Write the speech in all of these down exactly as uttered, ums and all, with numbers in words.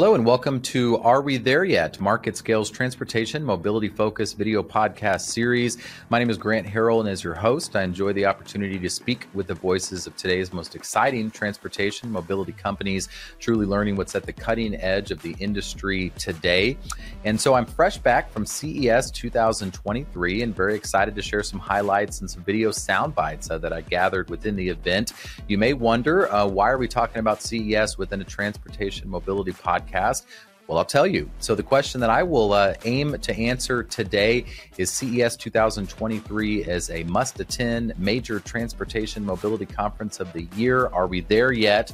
Hello and welcome to Are We There Yet? Market Scale's Transportation Mobility Focused video podcast series. My name is Grant Harrell and as your host, I enjoy the opportunity to speak with the voices of today's most exciting transportation mobility companies, truly learning what's at the cutting edge of the industry today. And so I'm fresh back from C E S twenty twenty-three and very excited to share some highlights and some video sound bites uh, that I gathered within the event. You may wonder, uh, why are we talking about C E S within a transportation mobility podcast? Well, I'll tell you. So the question that I will uh, aim to answer today is C E S twenty twenty-three as a must-attend major transportation mobility conference of the year. Are we there yet?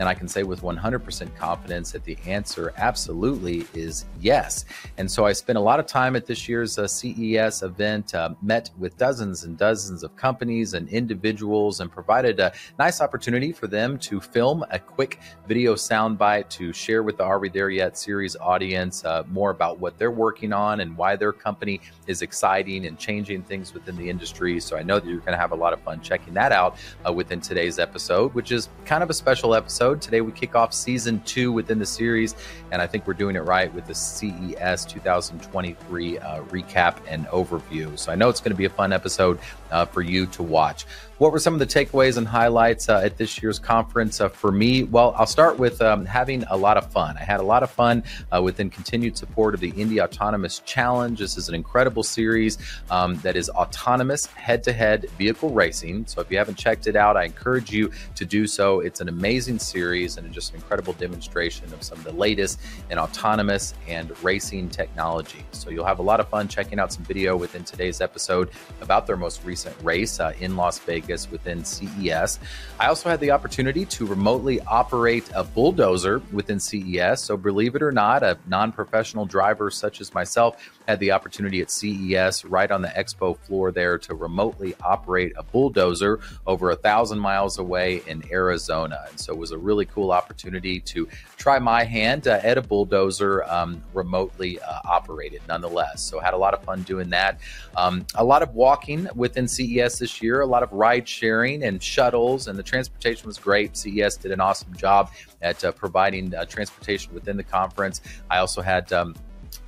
And I can say with one hundred percent confidence that the answer absolutely is yes. And so I spent a lot of time at this year's uh, C E S event, uh, met with dozens and dozens of companies and individuals and provided a nice opportunity for them to film a quick video soundbite to share with the Are We There Yet series audience uh, more about what they're working on and why their company is exciting and changing things within the industry. So I know that you're gonna have a lot of fun checking that out uh, within today's episode, which is kind of a special episode. Today we kick off season two within the series, and I think we're doing it right with the C E S twenty twenty-three uh, recap and overview. So I know it's going to be a fun episode uh, for you to watch. What were some of the takeaways and highlights uh, at this year's conference uh, for me? Well, I'll start with um, having a lot of fun. I had a lot of fun uh, within continued support of the Indy Autonomous Challenge. This is an incredible series um, that is autonomous head-to-head vehicle racing. So if you haven't checked it out, I encourage you to do so. It's an amazing series and just an incredible demonstration of some of the latest in autonomous and racing technology. So you'll have a lot of fun checking out some video within today's episode about their most recent race uh, in Las Vegas within C E S. I also had the opportunity to remotely operate a bulldozer within C E S. So believe it or not, a non-professional driver such as myself had the opportunity at C E S right on the expo floor there to remotely operate a bulldozer over a thousand miles away in Arizona. And so it was a really cool opportunity to try my hand uh, at a bulldozer um, remotely uh, operated nonetheless. So had a lot of fun doing that. Um, a lot of walking within C E S this year, a lot of ride sharing and shuttles, and the transportation was great. C E S did an awesome job at uh, providing uh, transportation within the conference. I also had um,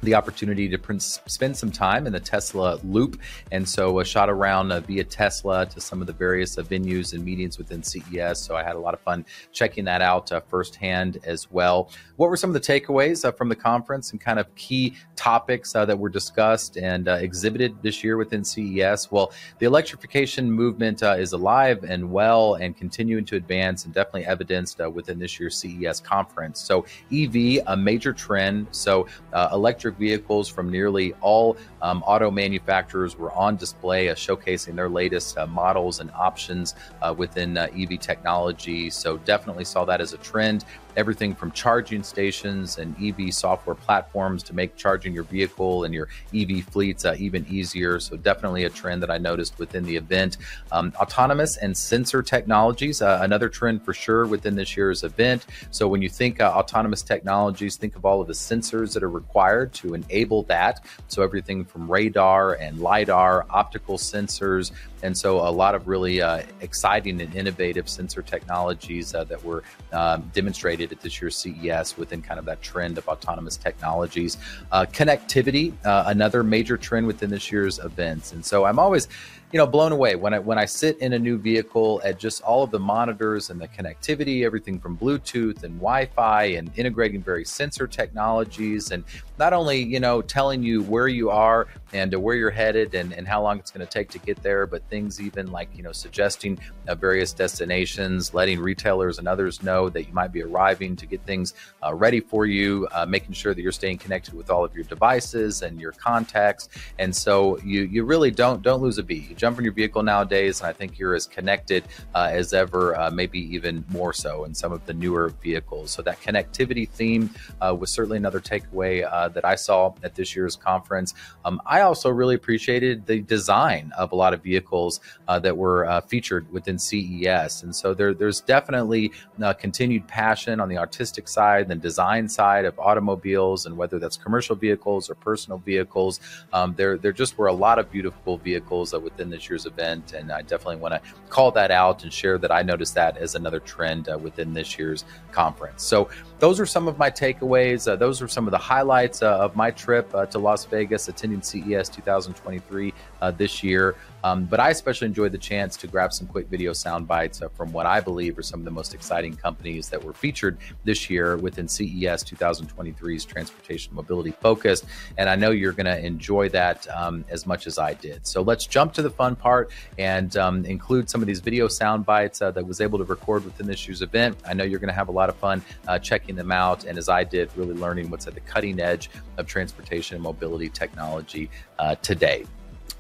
the opportunity to print, spend some time in the Tesla loop. And so I shot around uh, via Tesla to some of the various uh, venues and meetings within C E S. So I had a lot of fun checking that out uh, firsthand as well. What were some of the takeaways uh, from the conference and kind of key topics uh, that were discussed and uh, exhibited this year within C E S? Well, the electrification movement uh, is alive and well and continuing to advance, and definitely evidenced uh, within this year's C E S conference. So E V, a major trend. So uh, electric vehicles from nearly all um, auto manufacturers were on display, uh, showcasing their latest uh, models and options uh, within uh, E V technology. So definitely saw that as a trend. Everything from charging stations and E V software platforms to make charging your vehicle and your E V fleets uh, even easier. So definitely a trend that I noticed within the event. Um, autonomous and sensor technologies, uh, another trend for sure within this year's event. So when you think uh, autonomous technologies, think of all of the sensors that are required to enable that. So everything from radar and LIDAR, optical sensors, and so a lot of really uh, exciting and innovative sensor technologies uh, that were um, demonstrated at this year's C E S within kind of that trend of autonomous technologies. Uh, connectivity, uh, another major trend within this year's events. And so I'm always, you know, blown away when I when I sit in a new vehicle at just all of the monitors and the connectivity, everything from Bluetooth and Wi-Fi and integrating various sensor technologies, and not only, you know, telling you where you are and where you're headed and, and how long it's going to take to get there, but things even like, you know, suggesting uh, various destinations, letting retailers and others know that you might be arriving to get things uh, ready for you, uh, making sure that you're staying connected with all of your devices and your contacts. And so you you really don't don't lose a beat. You jump in your vehicle nowadays, and I think you're as connected uh, as ever, uh, maybe even more so in some of the newer vehicles. So that connectivity theme uh, was certainly another takeaway uh, that I saw at this year's conference. Um, I also really appreciated the design of a lot of vehicles vehicles uh, that were uh, featured within C E S. And so there, there's definitely uh, continued passion on the artistic side and design side of automobiles, and whether that's commercial vehicles or personal vehicles. Um, there, there just were a lot of beautiful vehicles uh, within this year's event, and I definitely want to call that out and share that I noticed that as another trend uh, within this year's conference. So those are some of my takeaways. Uh, those are some of the highlights uh, of my trip uh, to Las Vegas, attending C E S two thousand twenty-three uh, this year. Um, but I especially enjoyed the chance to grab some quick video sound bites uh, from what I believe are some of the most exciting companies that were featured this year within C E S twenty twenty-three's transportation mobility focus. And I know you're going to enjoy that um, as much as I did. So let's jump to the fun part and um, include some of these video sound bites uh, that was able to record within this year's event. I know you're going to have a lot of fun uh, checking them out. And as I did, really learning what's at the cutting edge of transportation and mobility technology uh, today.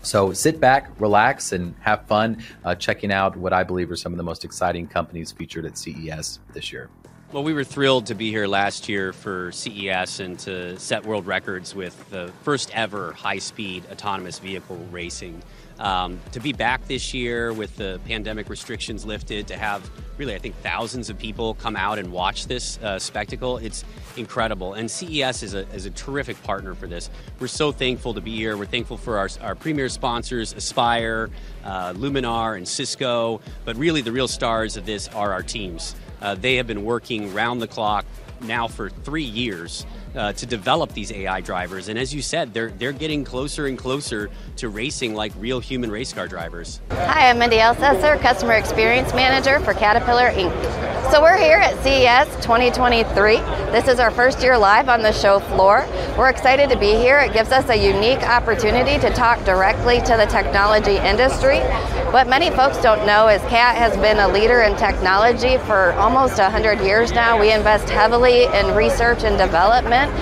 So sit back, relax, and have fun uh, checking out what I believe are some of the most exciting companies featured at C E S this year. Well, we were thrilled to be here last year for C E S and to set world records with the first ever high-speed autonomous vehicle racing. Um, to be back this year with the pandemic restrictions lifted, to have really, I think, thousands of people come out and watch this uh, spectacle, it's incredible. And C E S is a, is a terrific partner for this. We're so thankful to be here. We're thankful for our, our premier sponsors, Aspire, uh, Luminar, and Cisco. But really, the real stars of this are our teams. Uh, they have been working round the clock now for three years uh, to develop these A I drivers. And as you said, they're, they're getting closer and closer to racing like real human race car drivers. Hi, I'm Mindy Elsesser, Customer Experience Manager for Caterpillar Incorporated. So we're here at C E S twenty twenty-three. This is our first year live on the show floor. We're excited to be here. It gives us a unique opportunity to talk directly to the technology industry. What many folks don't know is C A T has been a leader in technology for almost one hundred years now. We invest heavily in research and development,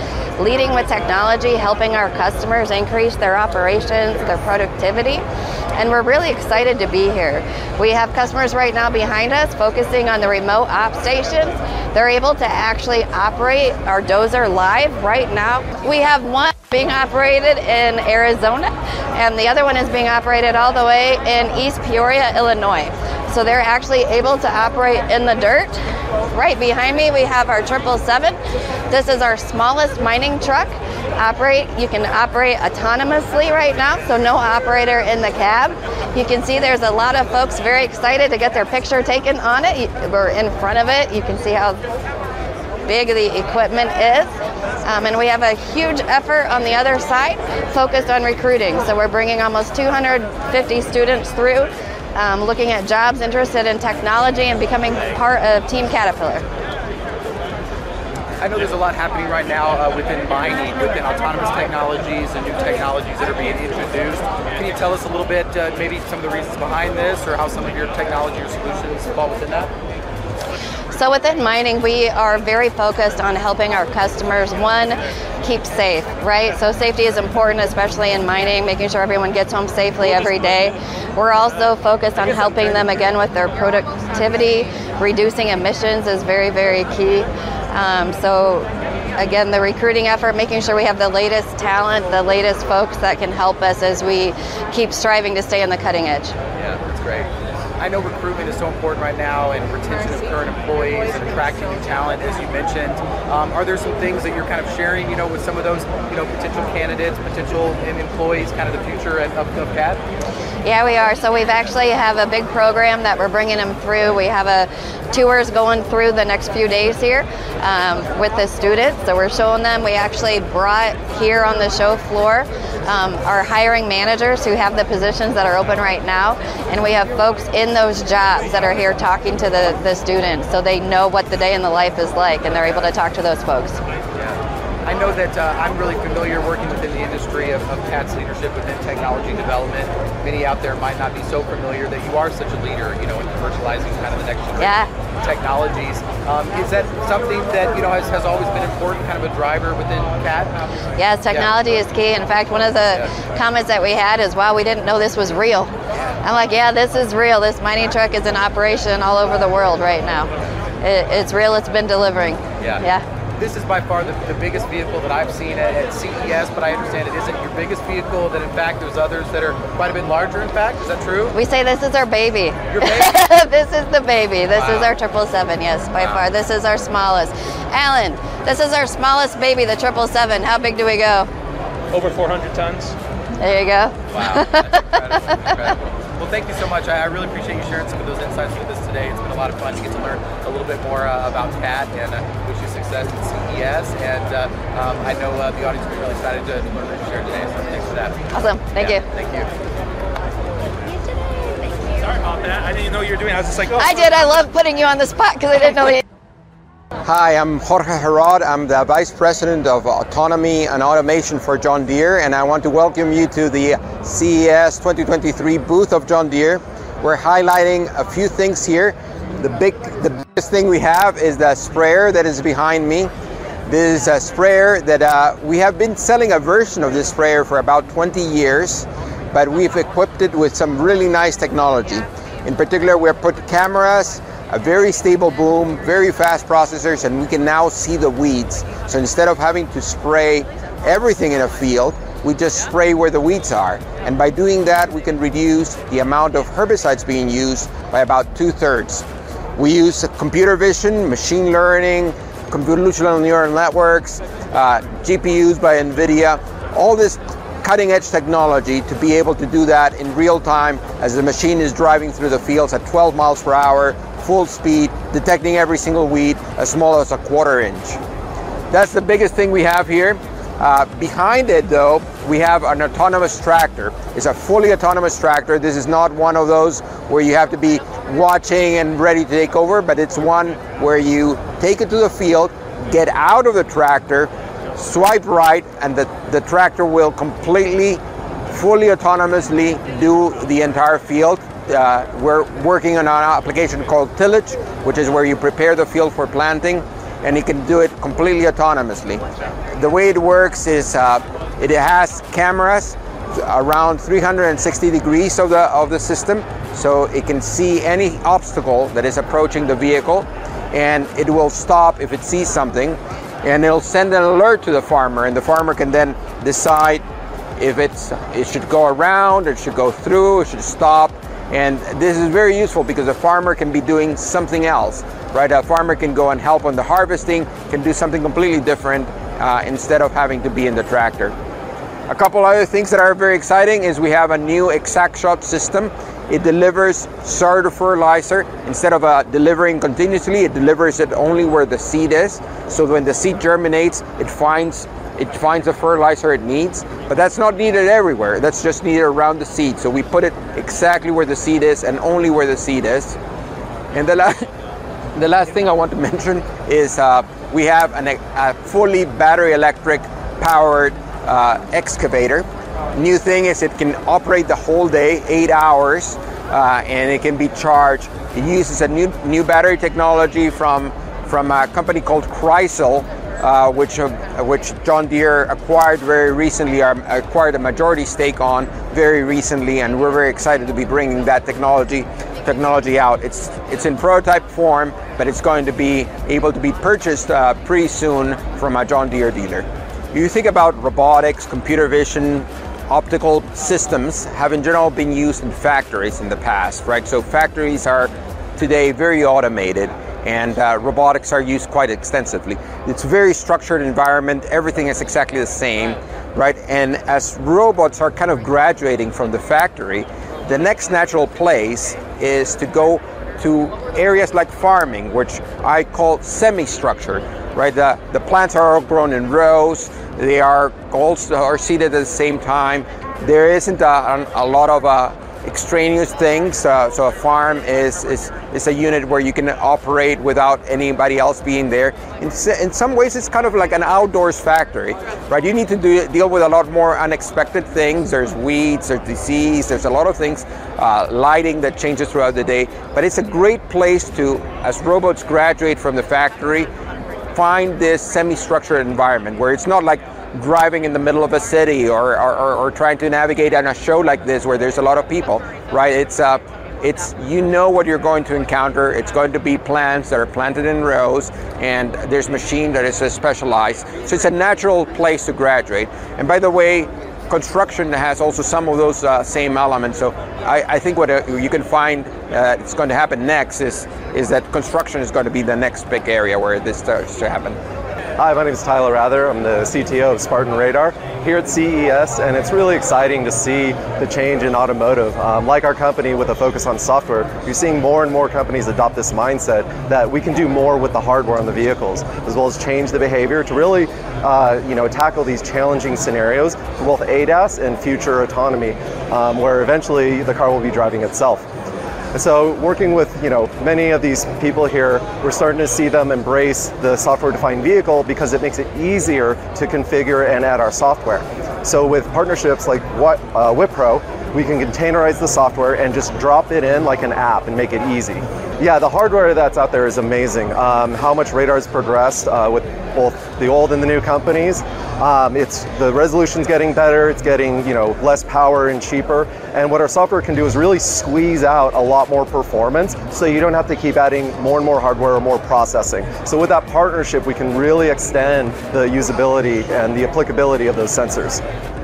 leading with technology, helping our customers increase their operations, their productivity, and we're really excited to be here. We have customers right now behind us focusing on the remote op stations. They're able to actually operate our dozer live right now. We have one being operated in Arizona, and the other one is being operated all the way in East Peoria, Illinois. So they're actually able to operate in the dirt. Right behind me, we have our triple seven. This is our smallest mining truck. Operate, you can operate autonomously right now, so no operator in the cab. You can see there's a lot of folks very excited to get their picture taken on it. We're in front of it. You can see how big the equipment is. Um, and we have a huge effort on the other side focused on recruiting. So we're bringing almost two hundred fifty students through, um, looking at jobs, interested in technology, and becoming part of Team Caterpillar. I know there's a lot happening right now uh, within mining, within autonomous technologies and new technologies that are being introduced. Can you tell us a little bit, uh, maybe some of the reasons behind this, or how some of your technology or solutions fall within that? So within mining, we are very focused on helping our customers, one, keep safe, right? So safety is important, especially in mining, making sure everyone gets home safely every day. We're also focused on helping them, again, with their productivity. Reducing emissions is very, very key. Um, so again, the recruiting effort, making sure we have the latest talent, the latest folks that can help us as we keep striving to stay on the cutting edge. Yeah, that's great. I know recruitment is so important right now, and retention of current employees and attracting new talent, as you mentioned. Um, are there some things that you're kind of sharing, you know, with some of those, you know, potential candidates, potential employees, kind of the future of, of C A T? Yeah, we are. So we've actually have a big program that we're bringing them through. We have a tours going through the next few days here um, with the students. So we're showing them. We actually brought here on the show floor um, our hiring managers who have the positions that are open right now, and we have folks in those jobs that are here talking to the, the students, so they know what the day in the life is like, and they're able to talk to those folks. I know that uh, I'm really familiar working within the industry of, of C A T's leadership within technology development. Many out there might not be so familiar that you are such a leader, you know, in commercializing kind of the next generation yeah. technologies. Um, is that something that, you know, has, has always been important, kind of a driver within C A T? Yes, technology yeah. is key. In fact, one of the yeah. comments that we had is, wow, we didn't know this was real. I'm like, yeah, this is real. This mining truck is in operation all over the world right now. It, it's real. It's been delivering. Yeah. yeah. This is by far the, the biggest vehicle that I've seen at, at C E S, but I understand it isn't your biggest vehicle, that in fact there's others that are quite a bit larger in fact, is that true? We say this is our baby. Your baby? This is the baby. This wow. is our triple seven, yes, by wow. far. This is our smallest. Alan, this is our smallest baby, the triple seven. How big do we go? Over four hundred tons. There you go. Wow, that's incredible. That's incredible. Well, thank you so much. I, I really appreciate you sharing some of those insights with us today. It's been a lot of fun to get to learn a little bit more uh, about C A D, and uh, wish you success at C E S. And uh, um, I know uh, the audience will be really excited to learn what you shared today, so thanks for that. Awesome. Thank yeah, you. Thank you. Sorry about that. I didn't know you were doing it. I was just like, oh. I did. I love putting you on the spot because I didn't know you. Hi, I'm Jorge Herod. I'm the Vice President of Autonomy and Automation for John Deere, and I want to welcome you to the C E S twenty twenty-three booth of John Deere. We're highlighting a few things here. The big, the biggest thing we have is the sprayer that is behind me. This is a sprayer that uh, we have been selling a version of this sprayer for about twenty years, but we've equipped it with some really nice technology. In particular, we're put cameras, a very stable boom, very fast processors, and we can now see the weeds. So instead of having to spray everything in a field, we just spray where the weeds are. And by doing that, we can reduce the amount of herbicides being used by about two thirds. We use computer vision, machine learning, convolutional neural networks, uh, G P Us by NVIDIA, all this cutting edge technology to be able to do that in real time as the machine is driving through the fields at twelve miles per hour, full speed, detecting every single weed as small as a quarter inch. That's the biggest thing we have here. Uh, behind it though, we have an autonomous tractor. It's a fully autonomous tractor. This is not one of those where you have to be watching and ready to take over, but it's one where you take it to the field, get out of the tractor, swipe right, and the, the tractor will completely, fully autonomously do the entire field. Uh, we're working on an application called tillage, which is where you prepare the field for planting, and you can do it completely autonomously. The way it works is uh, it has cameras around three hundred sixty degrees of the, of the system, so it can see any obstacle that is approaching the vehicle, and it will stop if it sees something, and it'll send an alert to the farmer, and the farmer can then decide if it's, it should go around, it should go through, it should stop. And this is very useful because a farmer can be doing something else, right? A farmer can go and help on the harvesting, can do something completely different uh, instead of having to be in the tractor. A couple other things that are very exciting is we have a new ExactShot system. It delivers starter fertilizer. Instead of uh, delivering continuously, it delivers it only where the seed is. So when the seed germinates, it finds It finds the fertilizer it needs, but that's not needed everywhere. That's just needed around the seed. So we put it exactly where the seed is and only where the seed is. And the last, the last thing I want to mention is uh, we have an, a fully battery electric powered uh, excavator. New thing is it can operate the whole day, eight hours, uh, and it can be charged. It uses a new new battery technology from from a company called Chrysal. Uh, which, uh, which John Deere acquired very recently, uh, acquired a majority stake on very recently, and we're very excited to be bringing that technology technology out. It's, it's in prototype form, but it's going to be able to be purchased uh, pretty soon from a John Deere dealer. You think about robotics, computer vision, optical systems have in general been used in factories in the past, right? So factories are today very automated, and uh, robotics are used quite extensively. It's a very structured environment, everything is exactly the same, right? And as robots are kind of graduating from the factory, the next natural place is to go to areas like farming, which I call semi-structured, right? The, the plants are all grown in rows, they are all are seeded at the same time. There isn't a, a lot of uh, extraneous things, uh, so a farm is, is, is a unit where you can operate without anybody else being there. In, in some ways it's kind of like an outdoors factory, right? You need to do, deal with a lot more unexpected things. There's weeds, there's disease, there's a lot of things, uh, lighting that changes throughout the day, but it's a great place to, as robots graduate from the factory, find this semi-structured environment where it's not like driving in the middle of a city or, or, or trying to navigate on a show like this where there's a lot of people, right? It's uh, it's, you know what you're going to encounter. It's going to be plants that are planted in rows, and there's machine that is specialized. So it's a natural place to graduate. And by the way, construction has also some of those uh, same elements. So I, I think what uh, you can find uh, it's going to happen next is, is that construction is going to be the next big area where this starts to happen. Hi, my name is Tyler Rather. I'm the C T O of Spartan Radar here at C E S, and it's really exciting to see the change in automotive. Um, like our company with a focus on software, you're seeing more and more companies adopt this mindset that we can do more with the hardware on the vehicles, as well as change the behavior to really uh, you know, tackle these challenging scenarios for both A D A S and future autonomy, um, where eventually the car will be driving itself. So working with you know many of these people here, we're starting to see them embrace the software-defined vehicle because it makes it easier to configure and add our software. So with partnerships like what, uh, Wipro, we can containerize the software and just drop it in like an app and make it easy. Yeah, the hardware that's out there is amazing. Um, how much Radar's progressed uh, with both the old and the new companies. Um, it's, the resolution's getting better, it's getting you know less power and cheaper. And what our software can do is really squeeze out a lot more performance so you don't have to keep adding more and more hardware or more processing. So with that partnership, we can really extend the usability and the applicability of those sensors.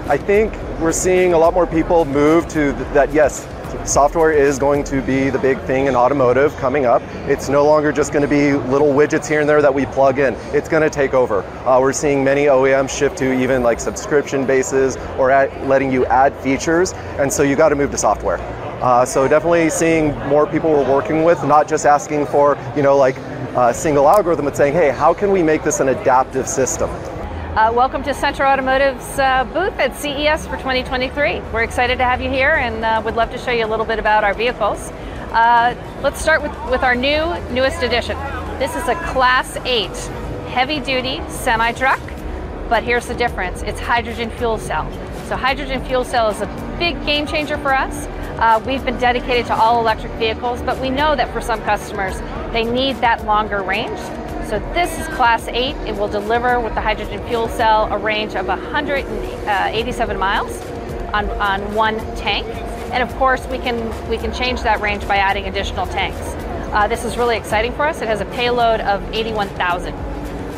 I think we're seeing a lot more people move to that, yes, software is going to be the big thing in automotive coming up. It's no longer just going to be little widgets here and there that we plug in. It's going to take over. Uh, we're seeing many O E Ms shift to even like subscription bases or at letting you add features, and so you got to move to software. Uh, so definitely seeing more people we're working with, not just asking for, you know, like a single algorithm, but saying, hey, how can we make this an adaptive system? Uh, welcome to Central Automotive's uh, booth at C E S for twenty twenty-three. We're excited to have you here, and uh, would love to show you a little bit about our vehicles. Uh, let's start with, with our new, newest edition. This is a Class eight heavy-duty semi-truck, but here's the difference. It's hydrogen fuel cell. So hydrogen fuel cell is a big game changer for us. Uh, we've been dedicated to all electric vehicles, but we know that for some customers, they need that longer range. So this is Class eight. It will deliver with the hydrogen fuel cell a range of one hundred eighty-seven miles on, on one tank. And of course, we can, we can change that range by adding additional tanks. Uh, this is really exciting for us. It has a payload of eighty-one thousand.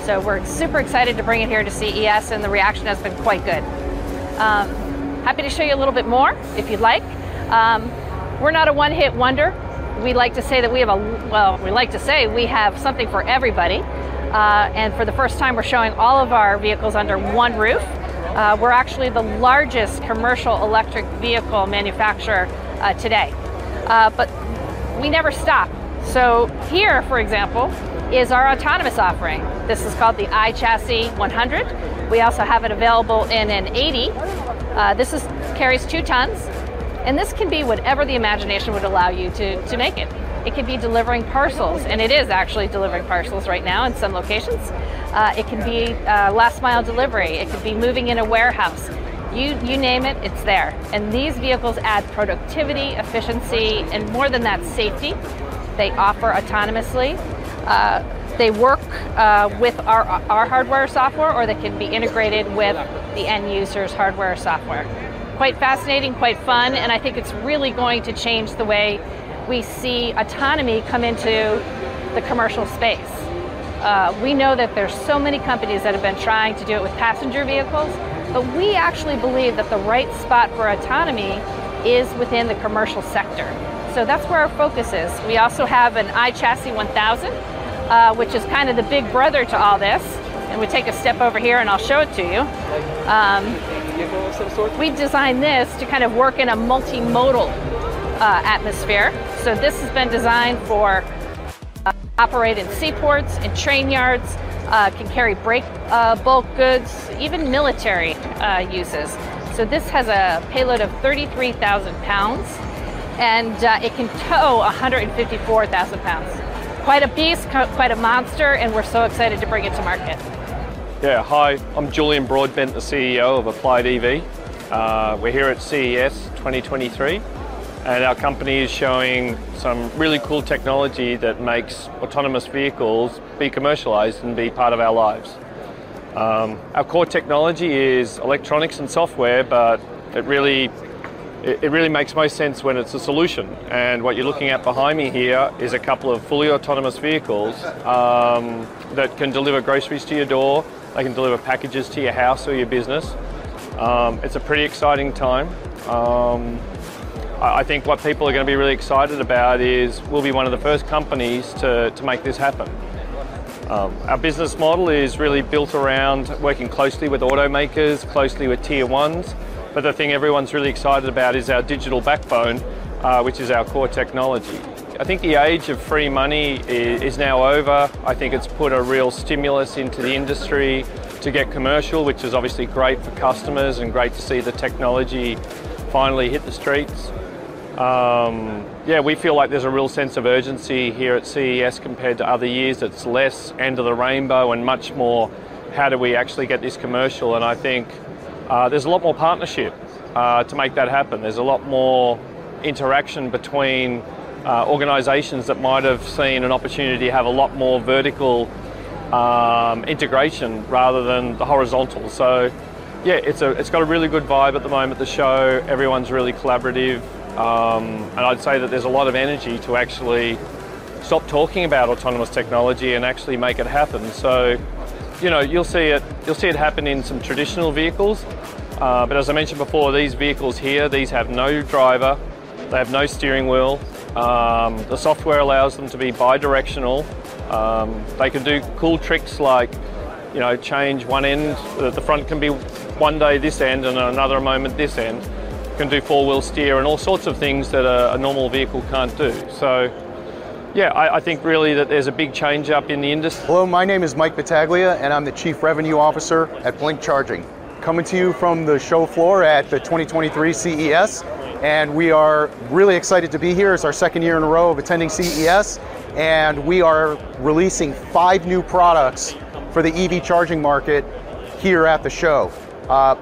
So we're super excited to bring it here to C E S, and the reaction has been quite good. Um, happy to show you a little bit more if you'd like. Um, we're not a one-hit wonder. We like to say that we have a, well, we like to say we have something for everybody. Uh, and for the first time, we're showing all of our vehicles under one roof. Uh, we're actually the largest commercial electric vehicle manufacturer uh, today. Uh, but we never stop. So here, for example, is our autonomous offering. This is called the i Chassis one hundred. We also have it available in an eighty. Uh, this is, carries two tons. And this can be whatever the imagination would allow you to, to make it. It could be delivering parcels, and it is actually delivering parcels right now in some locations. Uh, it can be uh, last mile delivery. It could be moving in a warehouse. You, you name it, it's there. And these vehicles add productivity, efficiency, and more than that, safety. They offer autonomously. Uh, they work uh, with our, our hardware or software, or they can be integrated with the end user's hardware or software. Quite fascinating, quite fun, and I think it's really going to change the way we see autonomy come into the commercial space. Uh, we know that there's so many companies that have been trying to do it with passenger vehicles, but we actually believe that the right spot for autonomy is within the commercial sector. So that's where our focus is. We also have an i Chassis one thousand, uh, which is kind of the big brother to all this. And we take a step over here and I'll show it to you. Um, We've designed this to kind of work in a multimodal uh, atmosphere. So this has been designed for uh, operate in seaports, in train yards, uh, can carry brake uh, bulk goods, even military uh, uses. So this has a payload of thirty-three thousand pounds, and uh, it can tow one hundred fifty-four thousand pounds. Quite a beast, quite a monster, and we're so excited to bring it to market. Yeah, hi, I'm Julian Broadbent, the C E O of Applied E V. Uh, we're here at C E S twenty twenty-three, and our company is showing some really cool technology that makes autonomous vehicles be commercialized and be part of our lives. Um, our core technology is electronics and software, but it really it, it really makes most sense when it's a solution. And what you're looking at behind me here is a couple of fully autonomous vehicles um, that can deliver groceries to your door. They can deliver packages to your house or your business. Um, it's a pretty exciting time. Um, I think what people are going to be really excited about is we'll be one of the first companies to, to make this happen. Um, our business model is really built around working closely with automakers, closely with tier ones, but the thing everyone's really excited about is our digital backbone, uh, which is our core technology. I think the age of free money is now over. I think it's put a real stimulus into the industry to get commercial, which is obviously great for customers and great to see the technology finally hit the streets. Um, yeah, we feel like there's a real sense of urgency here at C E S compared to other years. It's less end of the rainbow and much more how do we actually get this commercial, and I think uh, there's a lot more partnership uh, to make that happen. There's a lot more interaction between uh, organisations that might have seen an opportunity to have a lot more vertical um, integration rather than the horizontal. So yeah, it's, a, it's got a really good vibe at the moment, the show. Everyone's really collaborative. Um, and I'd say that there's a lot of energy to actually stop talking about autonomous technology and actually make it happen. So, you know, you'll see it, you'll see it happen in some traditional vehicles. Uh, but as I mentioned before, these vehicles here, these have no driver, they have no steering wheel. Um, the software allows them to be bi-directional. Um, they can do cool tricks like, you know, change one end, the front can be one day this end and another moment this end. Can do four-wheel steer and all sorts of things that a, a normal vehicle can't do. So, yeah, I, I think really that there's a big change up in the industry. Hello, my name is Mike Battaglia, and I'm the Chief Revenue Officer at Blink Charging. Coming to you from the show floor at the twenty twenty-three C E S, and we are really excited to be here. It's our second year in a row of attending C E S, and we are releasing five new products for the E V charging market here at the show. Uh,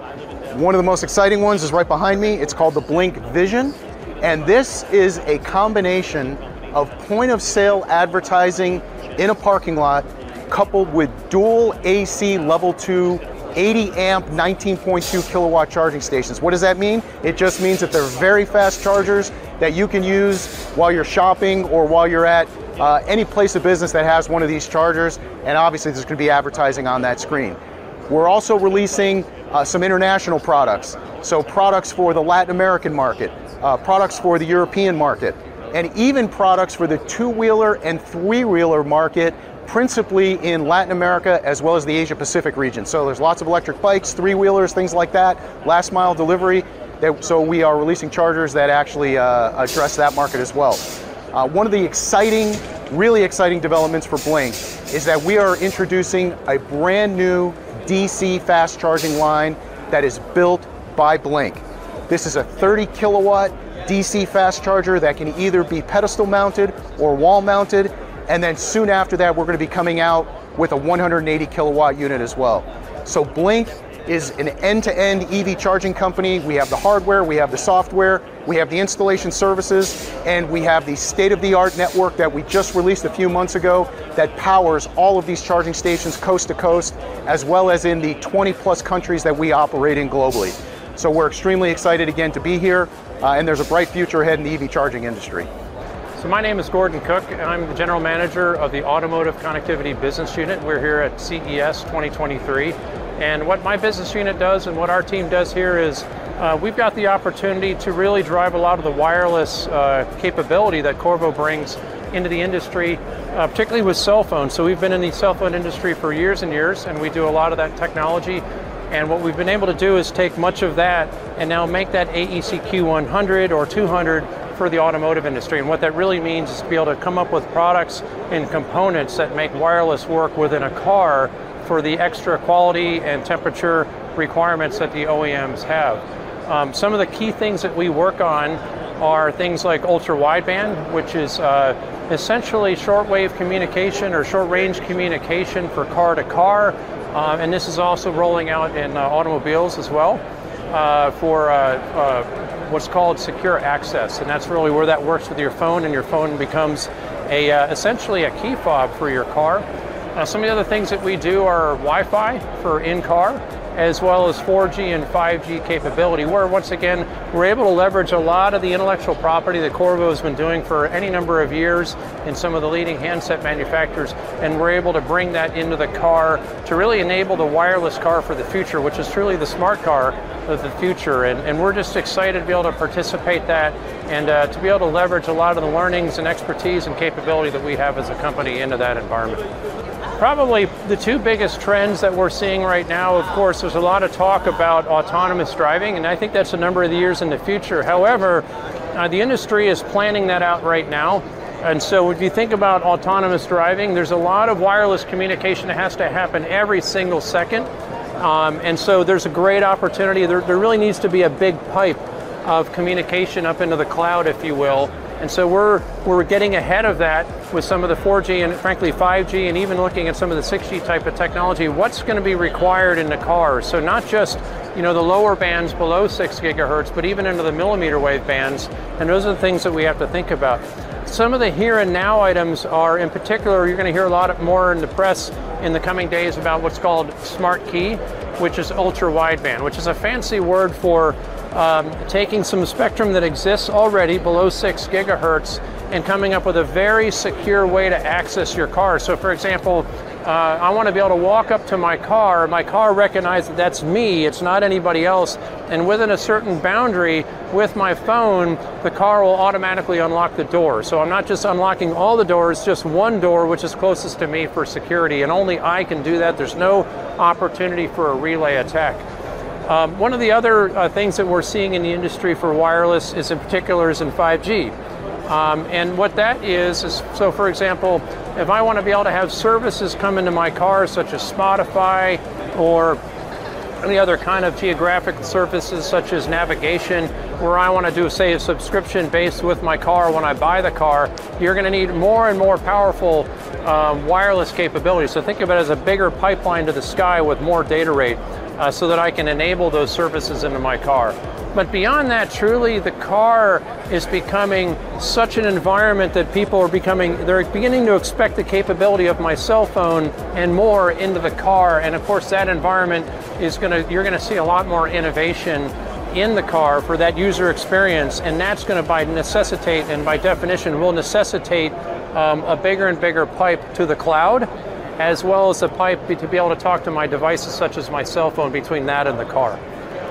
One of the most exciting ones is right behind me. It's called the Blink Vision. And this is a combination of point of sale advertising in a parking lot coupled with dual A C level two, eighty amp, nineteen point two kilowatt charging stations. What does that mean? It just means that they're very fast chargers that you can use while you're shopping or while you're at uh, any place of business that has one of these chargers. And obviously there's gonna be advertising on that screen. We're also releasing Uh, some international products, so products for the Latin American market, uh, products for the European market, and even products for the two-wheeler and three-wheeler market, principally in Latin America as well as the Asia Pacific region. So there's lots of electric bikes, three-wheelers, things like that, last mile delivery, that, so we are releasing chargers that actually uh, address that market as well. Uh, one of the exciting, really exciting developments for Blink is that we are introducing a brand new D C fast charging line that is built by Blink. This is a thirty kilowatt D C fast charger that can either be pedestal mounted or wall mounted, and then soon after that we're going to be coming out with a one hundred eighty kilowatt unit as well. So Blink is an end-to-end E V charging company. We have the hardware, we have the software, we have the installation services, and we have the state-of-the-art network that we just released a few months ago that powers all of these charging stations coast to coast, as well as in the twenty plus countries that we operate in globally. So we're extremely excited again to be here, uh, and there's a bright future ahead in the E V charging industry. So my name is Gordon Cook, and I'm the General Manager of the Automotive Connectivity Business Unit. We're here at C E S twenty twenty-three. And what my business unit does and what our team does here is uh, we've got the opportunity to really drive a lot of the wireless uh, capability that Corvo brings into the industry, uh, particularly with cell phones. So we've been in the cell phone industry for years and years, and we do a lot of that technology. And what we've been able to do is take much of that and now make that A E C Q one hundred or two hundred for the automotive industry. And what that really means is to be able to come up with products and components that make wireless work within a car for the extra quality and temperature requirements that the O E Ms have. Um, some of the key things that we work on are things like ultra-wideband, which is uh, essentially shortwave communication or short-range communication for car-to-car, um, and this is also rolling out in uh, automobiles as well uh, for uh, uh, what's called secure access, and that's really where that works with your phone, and your phone becomes a uh, essentially a key fob for your car. Uh, some of the other things that we do are Wi-Fi for in-car, as well as four G and five G capability, where once again, we're able to leverage a lot of the intellectual property that Corvo has been doing for any number of years in some of the leading handset manufacturers, and we're able to bring that into the car to really enable the wireless car for the future, which is truly the smart car of the future. And, and we're just excited to be able to participate that and uh, to be able to leverage a lot of the learnings and expertise and capability that we have as a company into that environment. Probably the two biggest trends that we're seeing right now, of course, there's a lot of talk about autonomous driving, and I think that's a number of years in the future. However, uh, the industry is planning that out right now. And so if you think about autonomous driving, there's a lot of wireless communication that has to happen every single second. Um, and so there's a great opportunity. There, there really needs to be a big pipe of communication up into the cloud, if you will. And so we're, we're getting ahead of that with some of the four G and frankly five G, and even looking at some of the six G type of technology, what's going to be required in the car. So not just, you know, the lower bands below six gigahertz, but even into the millimeter wave bands. And those are the things that we have to think about. Some of the here and now items are, in particular, you're going to hear a lot more in the press in the coming days about what's called smart key, which is ultra wideband, which is a fancy word for um, taking some spectrum that exists already below six gigahertz and coming up with a very secure way to access your car. So for example, uh, I want to be able to walk up to my car, my car recognizes that that's me, it's not anybody else, and within a certain boundary with my phone, the car will automatically unlock the door. So I'm not just unlocking all the doors, just one door, which is closest to me for security, and only I can do that. There's no opportunity for a relay attack. Um, one of the other uh, things that we're seeing in the industry for wireless is in particular is in five G. Um, and what that is, is, so for example, if I want to be able to have services come into my car, such as Spotify or any other kind of geographic services such as navigation, where I want to do, say, a subscription based with my car when I buy the car, you're going to need more and more powerful um, wireless capability. So think of it as a bigger pipeline to the sky with more data rate uh, so that I can enable those services into my car. But beyond that, truly, the car is becoming such an environment that people are becoming, they're beginning to expect the capability of my cell phone and more into the car. And of course, that environment is gonna, you're gonna see a lot more innovation in the car for that user experience. And that's gonna by necessitate, and by definition, will necessitate um, a bigger and bigger pipe to the cloud, as well as a pipe to be able to talk to my devices such as my cell phone between that and the car.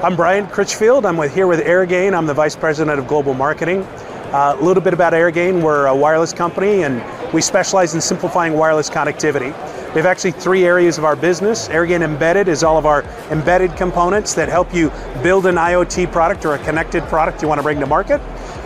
I'm Brian Critchfield. I'm with, here with Airgain. I'm the Vice President of Global Marketing. Uh, a little bit about Airgain. We're a wireless company and we specialize in simplifying wireless connectivity. We have actually three areas of our business. Airgain Embedded is all of our embedded components that help you build an IoT product or a connected product you want to bring to market.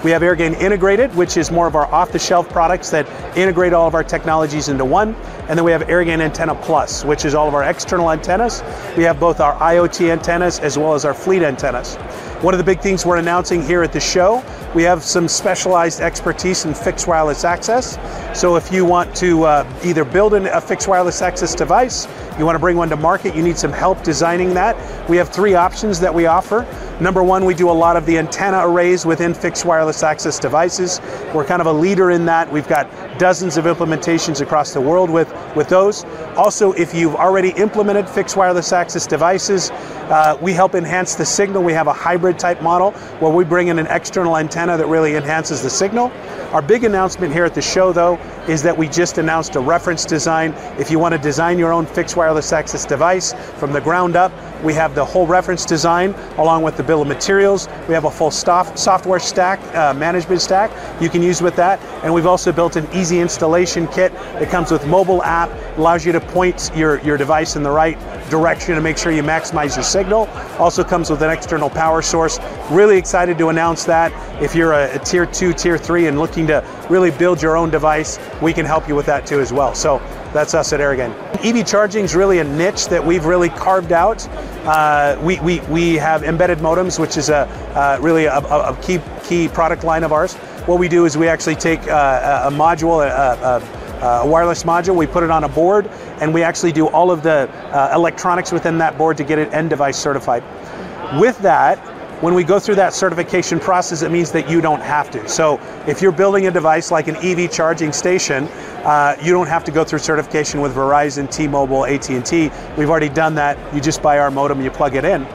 We have Airgain Integrated, which is more of our off-the-shelf products that integrate all of our technologies into one. And then we have Airgain Antenna Plus, which is all of our external antennas. We have both our IoT antennas as well as our fleet antennas. One of the big things we're announcing here at the show, we have some specialized expertise in fixed wireless access. So if you want to uh, either build an, a fixed wireless access device, you want to bring one to market, you need some help designing that. We have three options that we offer. Number one, we do a lot of the antenna arrays within fixed wireless access devices. We're kind of a leader in that. We've got dozens of implementations across the world with, with those. Also, if you've already implemented fixed wireless access devices, uh, we help enhance the signal. We have a hybrid type model where we bring in an external antenna that really enhances the signal. Our big announcement here at the show, though, is that we just announced a reference design. If you want to design your own fixed wireless access device from the ground up, we have the whole reference design along with the bill of materials. We have a full soft software stack, uh, management stack you can use with that. And we've also built an easy installation kit that comes with mobile app, allows you to point your, your device in the right direction to make sure you maximize your signal. Also comes with an external power source. Really excited to announce that. If you're a, a tier two, tier three and looking to really build your own device, we can help you with that too as well. So that's us at Airgain. E V charging is really a niche that we've really carved out. Uh, we, we, we have embedded modems, which is a uh, really a, a key, key product line of ours. What we do is we actually take uh, a, a module, a, a, a wireless module, we put it on a board, and we actually do all of the uh, electronics within that board to get it end device certified. With that, When we go through that certification process, it means that you don't have to. So if you're building a device like an E V charging station, uh, you don't have to go through certification with Verizon, T-Mobile, A T and T. We've already done that. You just buy our modem, you plug it in.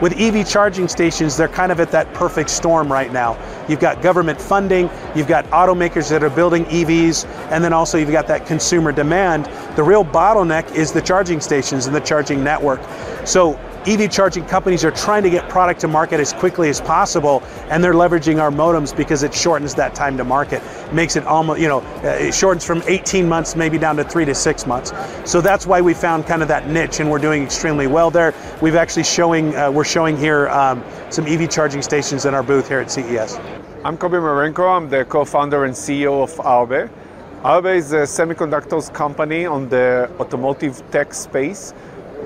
With E V charging stations, they're kind of at that perfect storm right now. You've got government funding, you've got automakers that are building E Vs, and then also you've got that consumer demand. The real bottleneck is the charging stations and the charging network. So E V charging companies are trying to get product to market as quickly as possible, and they're leveraging our modems because it shortens that time to market. Makes it almost, you know, it shortens from eighteen months maybe down to three to six months. So that's why we found kind of that niche, and we're doing extremely well there. We've actually showing, uh, we're showing here um, some E V charging stations in our booth here at C E S. I'm Kobi Marenko. I'm the co-founder and C E O of Arbe. Arbe is a semiconductors company on the automotive tech space.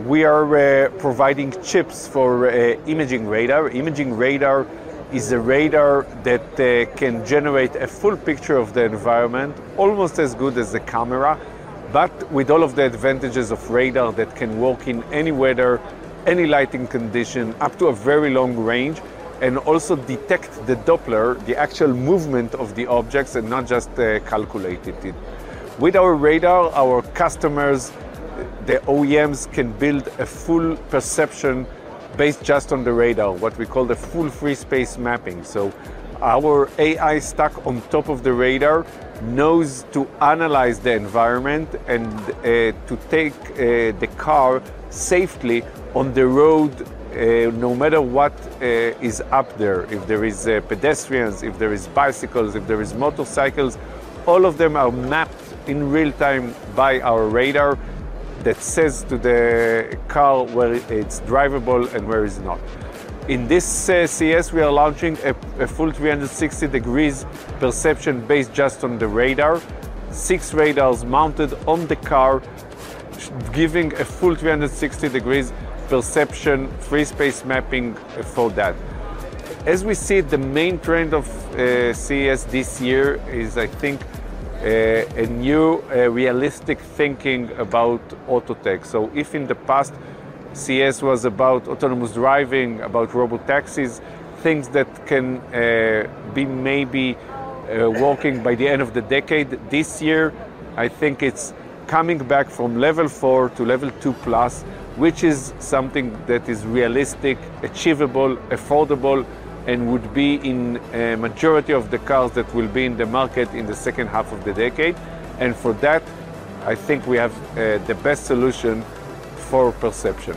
We are uh, providing chips for uh, imaging radar. Imaging radar is a radar that uh, can generate a full picture of the environment, almost as good as the camera, but with all of the advantages of radar that can work in any weather, any lighting condition, up to a very long range, and also detect the Doppler, the actual movement of the objects, and not just uh, calculate it. With our radar, our customers, the O E Ms, can build a full perception based just on the radar, what we call the full free space mapping. So our A I stack on top of the radar knows to analyze the environment and uh, to take uh, the car safely on the road, uh, no matter what uh, is up there. If there is uh, pedestrians, if there is bicycles, if there is motorcycles, all of them are mapped in real time by our radar that says to the car where it's drivable and where it's not. In this uh, C E S, we are launching a, a full three hundred sixty degrees perception based just on the radar. Six radars mounted on the car, giving a full three hundred sixty degrees perception, free space mapping for that. As we see, the main trend of uh, C E S this year is, I think, Uh, a new uh, realistic thinking about auto tech. So if in the past C E S was about autonomous driving, about robotaxis, things that can uh, be maybe uh, working by the end of the decade, this year I think it's coming back from level four to level two plus, which is something that is realistic, achievable, affordable, and would be in a majority of the cars that will be in the market in the second half of the decade. And for that, I think we have uh, the best solution for perception.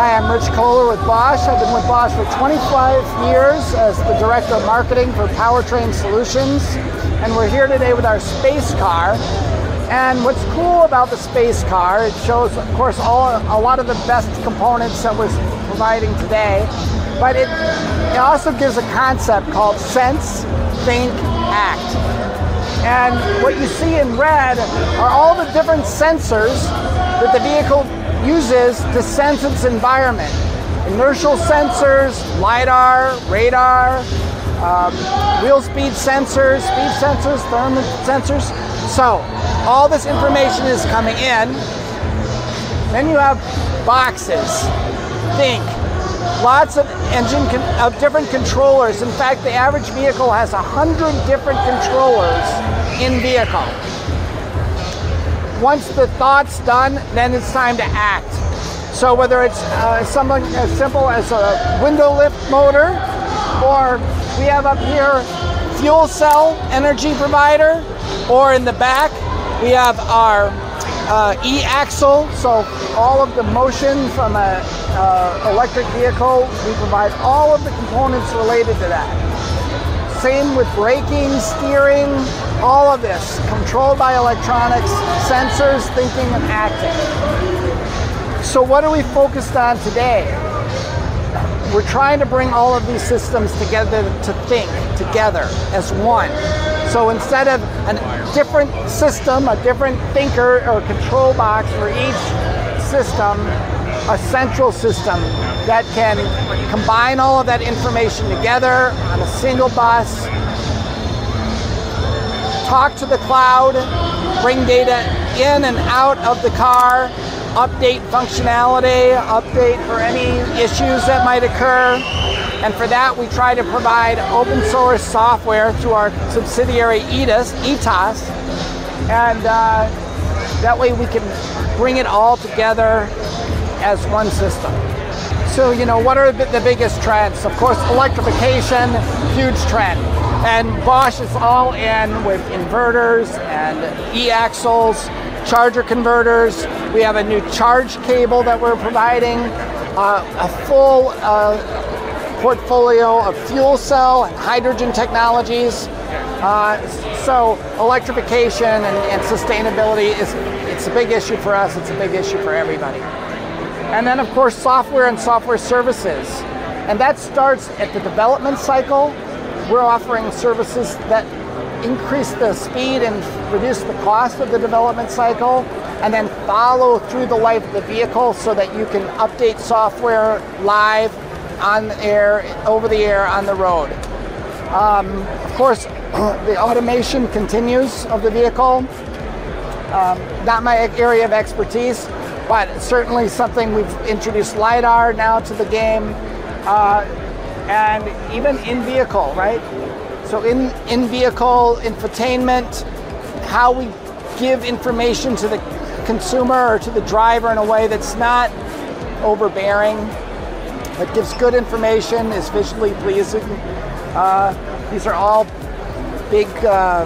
Hi, I'm Rich Kohler with Bosch. I've been with Bosch for twenty-five years as the Director of Marketing for Powertrain Solutions. And we're here today with our space car. And what's cool about the space car, it shows, of course, all a lot of the best components that we're providing today. But it, it also gives a concept called sense, think, act. And what you see in red are all the different sensors that the vehicle uses to sense its environment. Inertial sensors, LIDAR, radar, um, wheel speed sensors, speed sensors, thermal sensors. So all this information is coming in. Then you have boxes, think. Lots of engine con of different controllers. In fact, the average vehicle has a hundred different controllers in vehicle. Once the thought's done, then it's time to act. So whether it's uh, something as simple as a window lift motor, or we have up here fuel cell energy provider, or in the back we have our Uh, e-axle, so all of the motion from an uh, electric vehicle, we provide all of the components related to that. Same with braking, steering, all of this, controlled by electronics, sensors, thinking, and acting. So what are we focused on today? We're trying to bring all of these systems together to think together as one. So instead of a different system, a different thinker or control box for each system, a central system that can combine all of that information together on a single bus, talk to the cloud, bring data in and out of the car, update functionality, update for any issues that might occur, And for that, we try to provide open source software to our subsidiary E T A S, E T A S, and uh, that way we can bring it all together as one system. So, you know, what are the biggest trends? Of course, electrification, huge trend. And Bosch is all in with inverters and e-axles, charger converters. We have a new charge cable that we're providing, uh, a full uh, portfolio of fuel cell and hydrogen technologies. Uh, so electrification and, and sustainability is it's a big issue for us. It's a big issue for everybody. And then, of course, software and software services. And that starts at the development cycle. We're offering services that increase the speed and reduce the cost of the development cycle, and then follow through the life of the vehicle so that you can update software live, on the air, over the air, on the road. Um, of course, the automation continues of the vehicle. Um, not my area of expertise, but certainly something we've introduced LIDAR now to the game, uh, and even in-vehicle, right? So in, in-vehicle infotainment, how we give information to the consumer or to the driver in a way that's not overbearing, but gives good information, is visually pleasing. Uh, these are all big uh,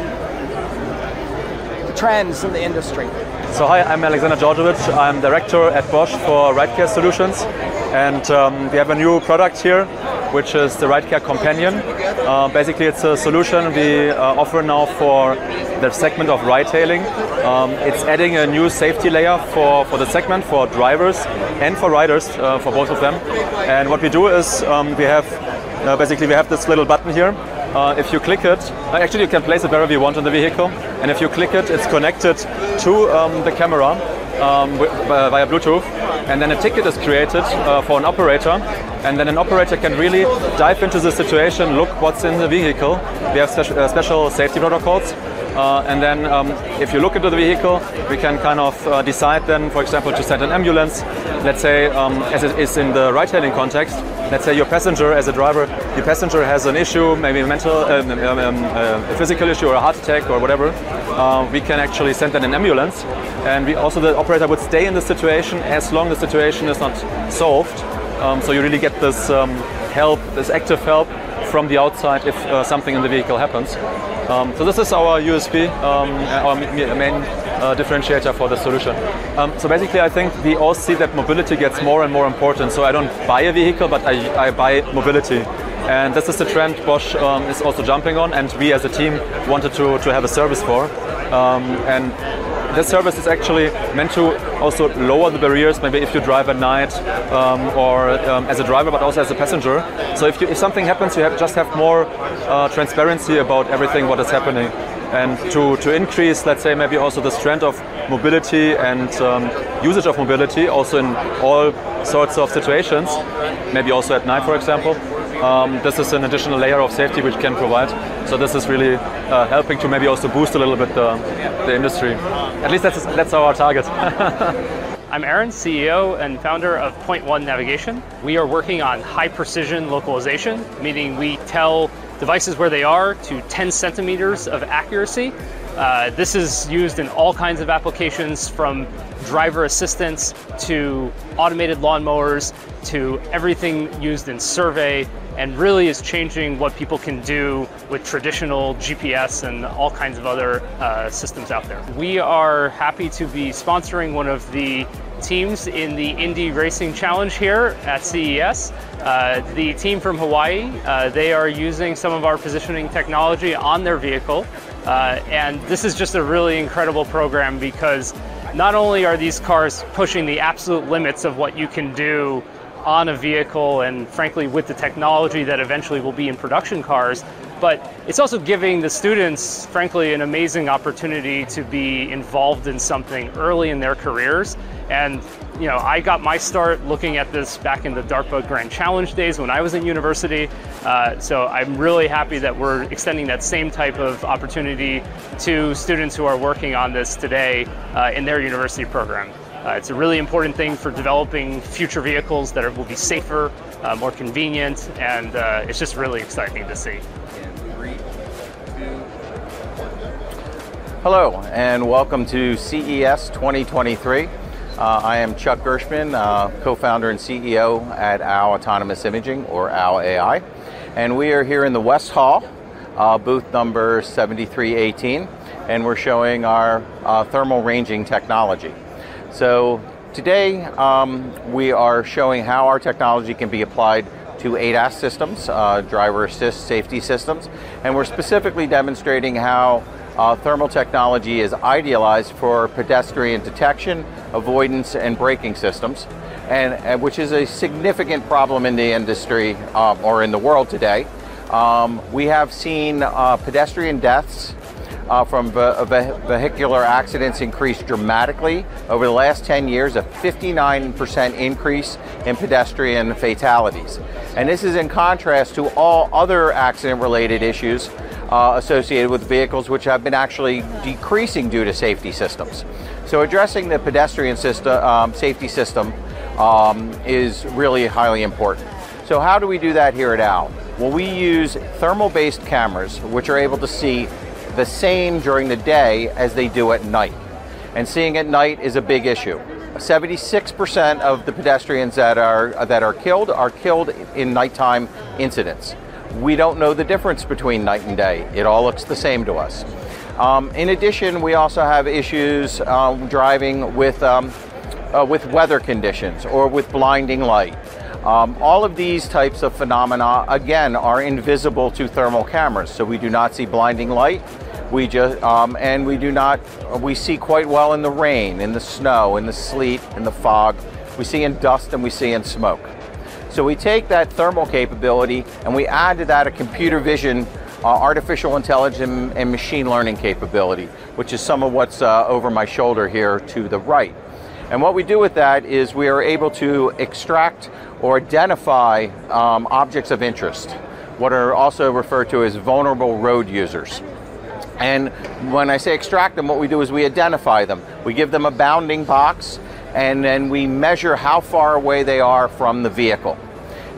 trends in the industry. So hi, I'm Alexander Djordjevic. I'm director at Bosch for RideCare Solutions, and um, we have a new product here, which is the RideCare Companion. Uh, basically, it's a solution we uh, offer now for the segment of ride-hailing. Um, it's adding a new safety layer for, for the segment, for drivers and for riders, uh, for both of them. And what we do is um, we have, uh, basically we have this little button here. Uh, if you click it, actually you can place it wherever you want in the vehicle, and if you click it, it's connected to um, the camera um, via Bluetooth, and then a ticket is created uh, for an operator, and then an operator can really dive into the situation, look what's in the vehicle. We have spe uh, special safety protocols, uh, and then um, if you look into the vehicle, we can kind of uh, decide then, for example, to send an ambulance. Let's say, um, as it is in the ride-hailing context, let's say your passenger, as a driver, your passenger has an issue, maybe a mental, um, um, um, a physical issue or a heart attack or whatever, uh, we can actually send them an ambulance. And we also, the operator would stay in the situation as long as the situation is not solved. Um, so you really get this um, help, this active help from the outside if uh, something in the vehicle happens. Um, so this is our U S P, um, our main uh, differentiator for the solution. Um, so basically I think we all see that mobility gets more and more important. So I don't buy a vehicle, but I, I buy mobility. And this is the trend Bosch um, is also jumping on, and we as a team wanted to, to have a service for. Um, and this service is actually meant to also lower the barriers, maybe if you drive at night um, or um, as a driver, but also as a passenger. So if, you, if something happens, you have, just have more uh, transparency about everything what is happening. And to, to increase, let's say, maybe also this trend of mobility and um, usage of mobility, also in all sorts of situations, maybe also at night, for example. Um, this is an additional layer of safety which can provide. So this is really uh, helping to maybe also boost a little bit the, the industry. At least that's, that's our target. I'm Aaron, C E O and founder of Point One Navigation. We are working on high precision localization, meaning we tell devices where they are to ten centimeters of accuracy. Uh, this is used in all kinds of applications, from driver assistance to automated lawnmowers to everything used in survey, and really is changing what people can do with traditional G P S and all kinds of other uh, systems out there. We are happy to be sponsoring one of the teams in the Indy Racing Challenge here at C E S. Uh, the team from Hawaii, uh, they are using some of our positioning technology on their vehicle. Uh, and this is just a really incredible program, because not only are these cars pushing the absolute limits of what you can do on a vehicle and frankly with the technology that eventually will be in production cars, but it's also giving the students frankly an amazing opportunity to be involved in something early in their careers. And you know, I got my start looking at this back in the DARPA Grand Challenge days when I was in university, uh, so I'm really happy that we're extending that same type of opportunity to students who are working on this today uh, in their university program. Uh, it's a really important thing for developing future vehicles that are, will be safer, uh, more convenient, and uh, it's just really exciting to see. Hello, and welcome to C E S twenty twenty-three. Uh, I am Chuck Gershman, uh, co-founder and C E O at O W Autonomous Imaging, or O W A I. And we are here in the West Hall, uh, booth number seventy-three eighteen, and we're showing our uh, thermal ranging technology. So today, um, we are showing how our technology can be applied to A D A S systems, uh, driver assist safety systems, and we're specifically demonstrating how Uh, thermal technology is idealized for pedestrian detection, avoidance, and braking systems, and, and which is a significant problem in the industry uh, or in the world today. Um, we have seen uh, pedestrian deaths uh, from ve ve vehicular accidents increase dramatically over the last ten years, a fifty-nine percent increase in pedestrian fatalities. And this is in contrast to all other accident-related issues Uh, associated with vehicles, which have been actually decreasing due to safety systems. So addressing the pedestrian system, um, safety system um, is really highly important. So how do we do that here at O W? Well, we use thermal-based cameras, which are able to see the same during the day as they do at night. And seeing at night is a big issue. seventy-six percent of the pedestrians that are, that are killed are killed in nighttime incidents. We don't know the difference between night and day. It all looks the same to us. Um, in addition, we also have issues um, driving with, um, uh, with weather conditions or with blinding light. Um, all of these types of phenomena, again, are invisible to thermal cameras. So we do not see blinding light. We just, um, and we do not, we see quite well in the rain, in the snow, in the sleet, in the fog. We see in dust and we see in smoke. So we take that thermal capability and we add to that a computer vision, uh, artificial intelligence, and machine learning capability, which is some of what's uh, over my shoulder here to the right. And what we do with that is we are able to extract or identify um, objects of interest, what are also referred to as vulnerable road users. And when I say extract them, what we do is we identify them. We give them a bounding box, and then we measure how far away they are from the vehicle.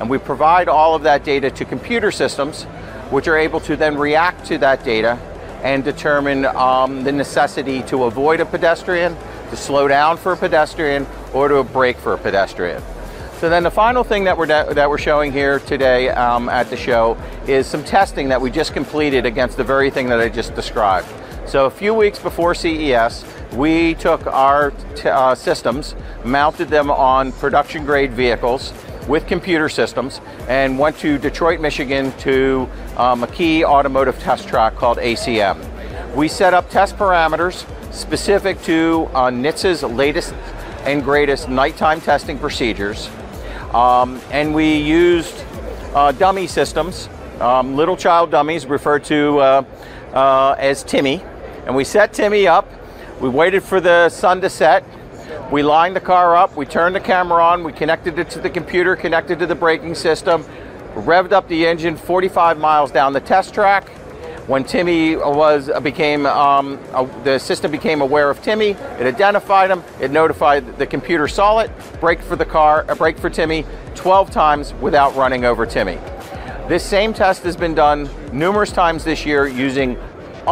And we provide all of that data to computer systems, which are able to then react to that data and determine um, the necessity to avoid a pedestrian, to slow down for a pedestrian, or to brake for a pedestrian. So then the final thing that we're, that we're showing here today um, at the show is some testing that we just completed against the very thing that I just described. So a few weeks before C E S, we took our t uh, systems, mounted them on production grade vehicles with computer systems, and went to Detroit, Michigan to um, a key automotive test track called A C M. We set up test parameters specific to uh, N H T S A's latest and greatest nighttime testing procedures. Um, and we used uh, dummy systems, um, little child dummies referred to uh, uh, as Timmy. And we set Timmy up. We waited for the sun to set, we lined the car up, we turned the camera on, we connected it to the computer, connected to the braking system, revved up the engine forty-five miles down the test track. When Timmy was, became, um, uh, the system became aware of Timmy, it identified him, it notified, the computer saw it, braked for the car, uh, braked for Timmy twelve times without running over Timmy. This same test has been done numerous times this year using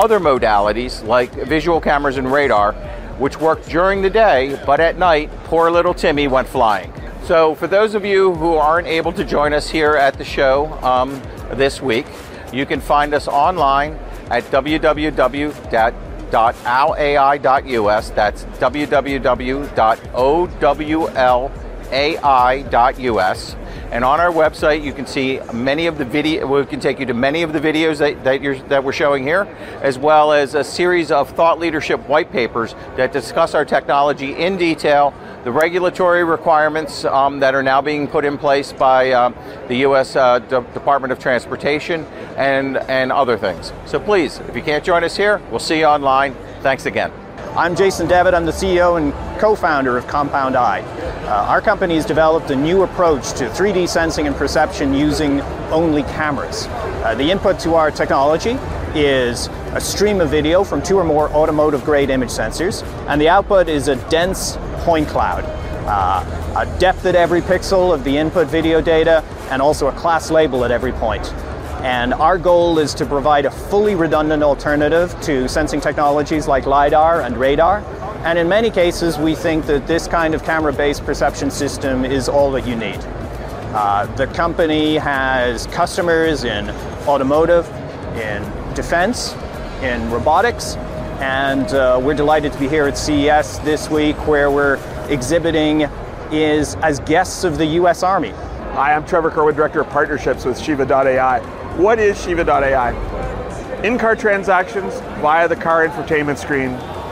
other modalities like visual cameras and radar, which work during the day, but at night, poor little Timmy went flying. So for those of you who aren't able to join us here at the show um, this week, you can find us online at w w w dot o w l a i dot u s. That's w w w dot o w l a i dot u s. And on our website, you can see many of the video, we can take you to many of the videos that, that, you're, that we're showing here, as well as a series of thought leadership white papers that discuss our technology in detail, the regulatory requirements um, that are now being put in place by um, the U S Uh, De- Department of Transportation, and, and other things. So please, if you can't join us here, we'll see you online. Thanks again. I'm Jason Devitt. I'm the C E O and co-founder of Compound Eye. Uh, our company has developed a new approach to three D sensing and perception using only cameras. Uh, the input to our technology is a stream of video from two or more automotive-grade image sensors, and the output is a dense point cloud. Uh, a depth at every pixel of the input video data and also a class label at every point. And our goal is to provide a fully redundant alternative to sensing technologies like LIDAR and radar. And in many cases, we think that this kind of camera-based perception system is all that you need. Uh, the company has customers in automotive, in defense, in robotics, and uh, we're delighted to be here at C E S this week, where we're exhibiting is as guests of the U S Army. Hi, I'm Trevor Kerwood, Director of Partnerships with Shiva dot A I. What is Shiva dot A I? In-car transactions via the car infotainment screen,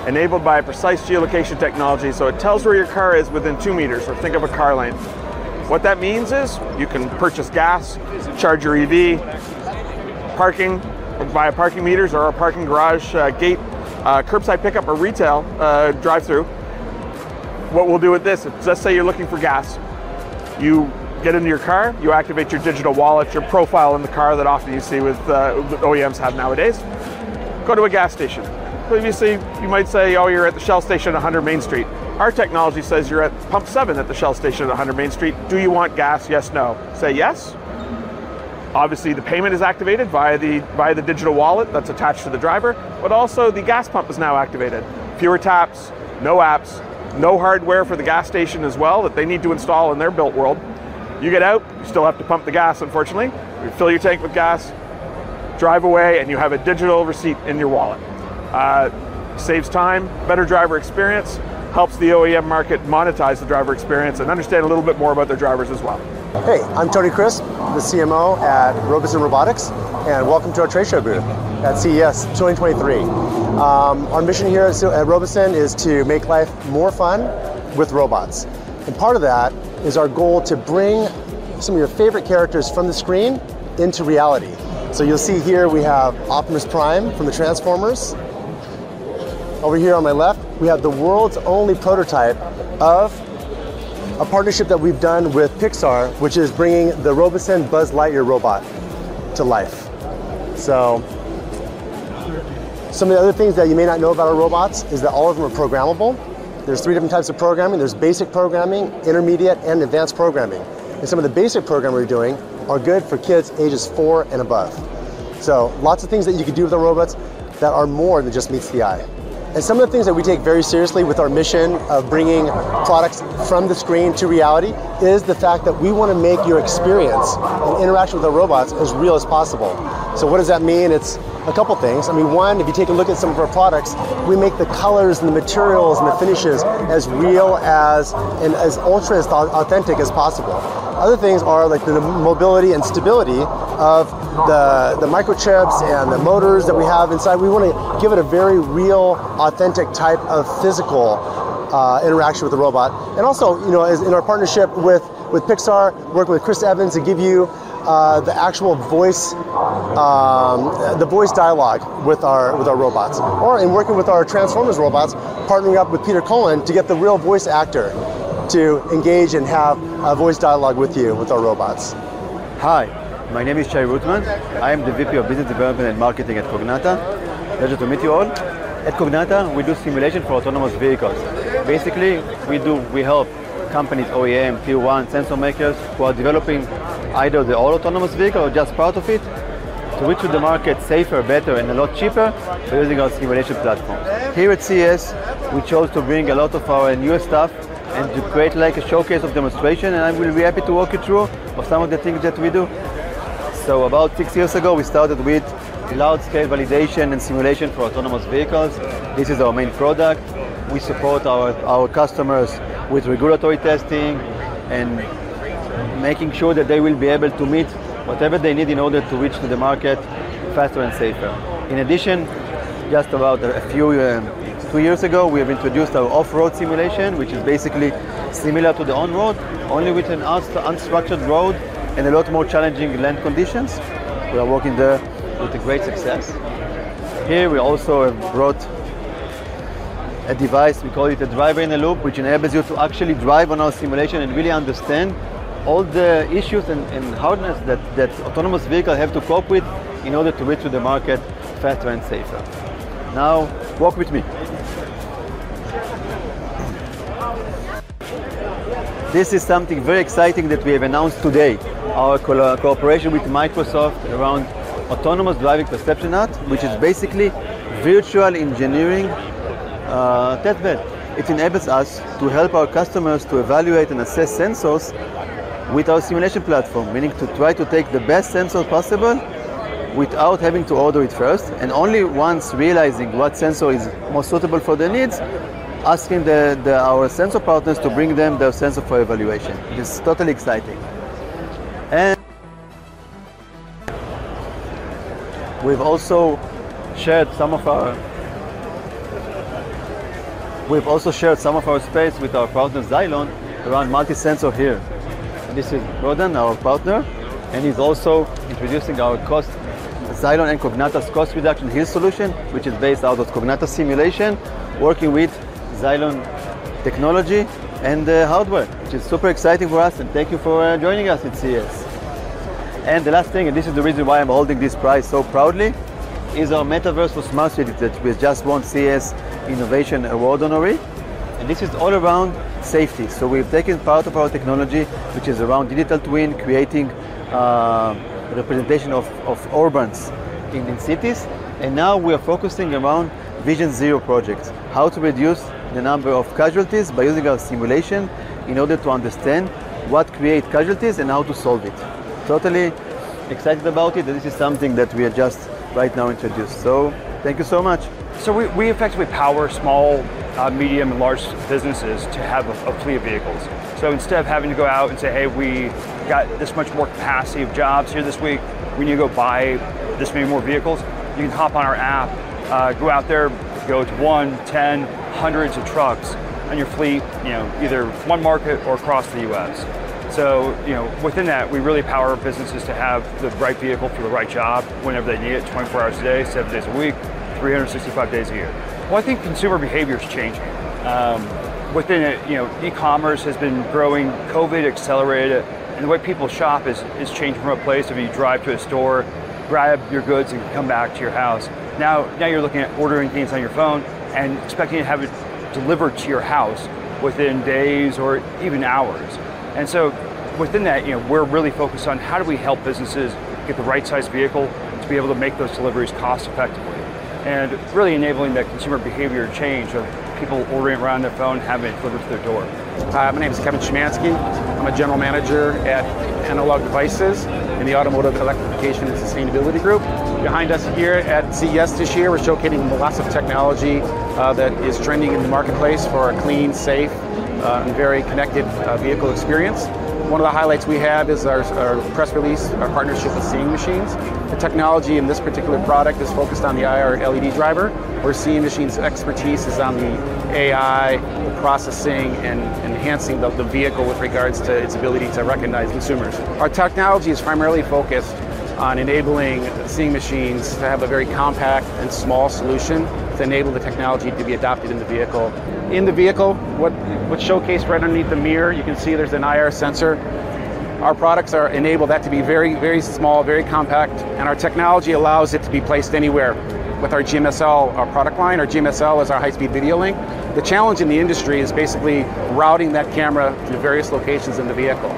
enabled by precise geolocation technology, so it tells where your car is within two meters, or think of a car length. What that means is you can purchase gas, charge your E V, parking via parking meters or a parking garage, uh, gate, uh, curbside pickup, or retail uh, drive-through. What we'll do with this is, let's say you're looking for gas. You get into your car, you activate your digital wallet, your profile in the car that often you see with uh, O E Ms have nowadays. Go to a gas station. Previously, you might say, oh, you're at the Shell station at one hundred Main Street. Our technology says you're at pump seven at the Shell station at one hundred Main Street. Do you want gas? Yes, no. Say yes. Obviously, the payment is activated via the, via the digital wallet that's attached to the driver, but also the gas pump is now activated. Fewer taps, no apps, no hardware for the gas station as well that they need to install in their built world. You get out, you still have to pump the gas, unfortunately. You fill your tank with gas, drive away, and you have a digital receipt in your wallet. Uh, saves time, better driver experience, helps the O E M market monetize the driver experience and understand a little bit more about their drivers as well. Hey, I'm Tony Crisp, the C M O at Robeson Robotics, and welcome to our trade show booth at C E S twenty twenty-three. Um, our mission here at Robeson is to make life more fun with robots. And part of that is our goal to bring some of your favorite characters from the screen into reality. So you'll see here we have Optimus Prime from the Transformers. Over here on my left, we have the world's only prototype of a partnership that we've done with Pixar, which is bringing the Robeson Buzz Lightyear robot to life. So, some of the other things that you may not know about our robots is that all of them are programmable. There's three different types of programming. There's basic programming, intermediate, and advanced programming. And some of the basic programming we're doing are good for kids ages four and above. So, lots of things that you could do with our robots that are more than just meets the eye. And some of the things that we take very seriously with our mission of bringing products from the screen to reality is the fact that we want to make your experience and interaction with our robots as real as possible. So what does that mean? It's a couple things. I mean, one, if you take a look at some of our products, we make the colors and the materials and the finishes as real as and as ultra as authentic as possible. Other things are like the mobility and stability of the, the microchips and the motors that we have inside. We want to give it a very real, authentic type of physical uh, interaction with the robot. And also, you know, as in our partnership with, with Pixar, working with Chris Evans to give you uh, the actual voice, um, the voice dialogue with our, with our robots. Or in working with our Transformers robots, partnering up with Peter Cullen to get the real voice actor to engage and have a voice dialogue with you, with our robots. Hi, my name is Shai Rootman. I am the V P of Business Development and Marketing at Cognata. Pleasure to meet you all. At Cognata, we do simulation for autonomous vehicles. Basically, we do we help companies, O E M, Tier one, sensor makers who are developing either the all-autonomous vehicle or just part of it to reach to the market safer, better, and a lot cheaper by using our simulation platform. Here at C E S, we chose to bring a lot of our newest stuff and to create like a showcase of demonstration, and I will be happy to walk you through of some of the things that we do. So about six years ago, we started with large-scale validation and simulation for autonomous vehicles. This is our main product. We support our, our customers with regulatory testing and making sure that they will be able to meet whatever they need in order to reach to the market faster and safer. In addition, just about a few um, Two years ago, we have introduced our off-road simulation, which is basically similar to the on-road, only with an unstructured road and a lot more challenging land conditions. We are working there with a great success. Here we also have brought a device, we call it a driver in a loop, which enables you to actually drive on our simulation and really understand all the issues and, and hardness that, that autonomous vehicles have to cope with in order to reach to the market faster and safer. Now, walk with me. This is something very exciting that we have announced today. our cooperation with Microsoft around Autonomous Driving Perception Art, which is basically virtual engineering uh, testbed. It enables us to help our customers to evaluate and assess sensors with our simulation platform, meaning to try to take the best sensor possible without having to order it first, and only once realizing what sensor is most suitable for their needs, asking the, the, our sensor partners to bring them their sensor for evaluation. It is totally exciting. And we've also shared some of our we've also shared some of our space with our partner Xylon around multi-sensor here. This is Rodan, our partner, and he's also introducing our cost Xylon and Cognata's cost reduction hill solution, which is based out of Cognata simulation, working with Xylon technology and uh, hardware, which is super exciting for us. And thank you for uh, joining us at C E S. And the last thing, and this is the reason why I'm holding this prize so proudly, is our Metaverse for Smart Cities that we just won C E S Innovation Award honoree. And this is all around safety. So we've taken part of our technology, which is around digital twin, creating uh, representation of, of urbans in, in cities. And now we are focusing around Vision Zero projects, how to reduce the number of casualties by using our simulation in order to understand what creates casualties and how to solve it. Totally excited about it. This is something that we are just right now introduced. So thank you so much. So we, we effectively power small, uh, medium, and large businesses to have a, a fleet of vehicles. So instead of having to go out and say, hey, we got this much more capacity of jobs here this week, we need to go buy this many more vehicles, you can hop on our app, uh, go out there, go to one, ten, hundreds of trucks on your fleet, you know, either one market or across the U S. So, you know, within that, we really power businesses to have the right vehicle for the right job whenever they need it, twenty-four hours a day, seven days a week, three hundred sixty-five days a year. Well, I think consumer behavior is changing. Um, within it, you know, e-commerce has been growing, COVID accelerated it, and the way people shop is, is changing from a place of you drive to a store, grab your goods, and come back to your house. Now, now you're looking at ordering things on your phone and expecting to have it delivered to your house within days or even hours. And so within that, you know, we're really focused on how do we help businesses get the right size vehicle to be able to make those deliveries cost effectively. And really enabling that consumer behavior change of people ordering it right on their phone, having it delivered to their door. Hi, my name is Kevin Szymanski. I'm a general manager at Analog Devices in the Automotive Electrification and Sustainability Group. Behind us here at C E S this year, we're showcasing lots of technology uh, that is trending in the marketplace for a clean, safe, Uh, and very connected uh, vehicle experience. One of the highlights we had is our, our press release, our partnership with Seeing Machines. The technology in this particular product is focused on the I R L E D driver, where Seeing Machines' expertise is on the A I, the processing, and enhancing the, the vehicle with regards to its ability to recognize consumers. Our technology is primarily focused on enabling Seeing Machines to have a very compact and small solution to enable the technology to be adopted in the vehicle. In the vehicle, what, what's showcased right underneath the mirror, you can see there's an I R sensor. Our products are enable that to be very, very small, very compact, and our technology allows it to be placed anywhere. With our G M S L, our product line, our G M S L is our high-speed video link. The challenge in the industry is basically routing that camera to various locations in the vehicle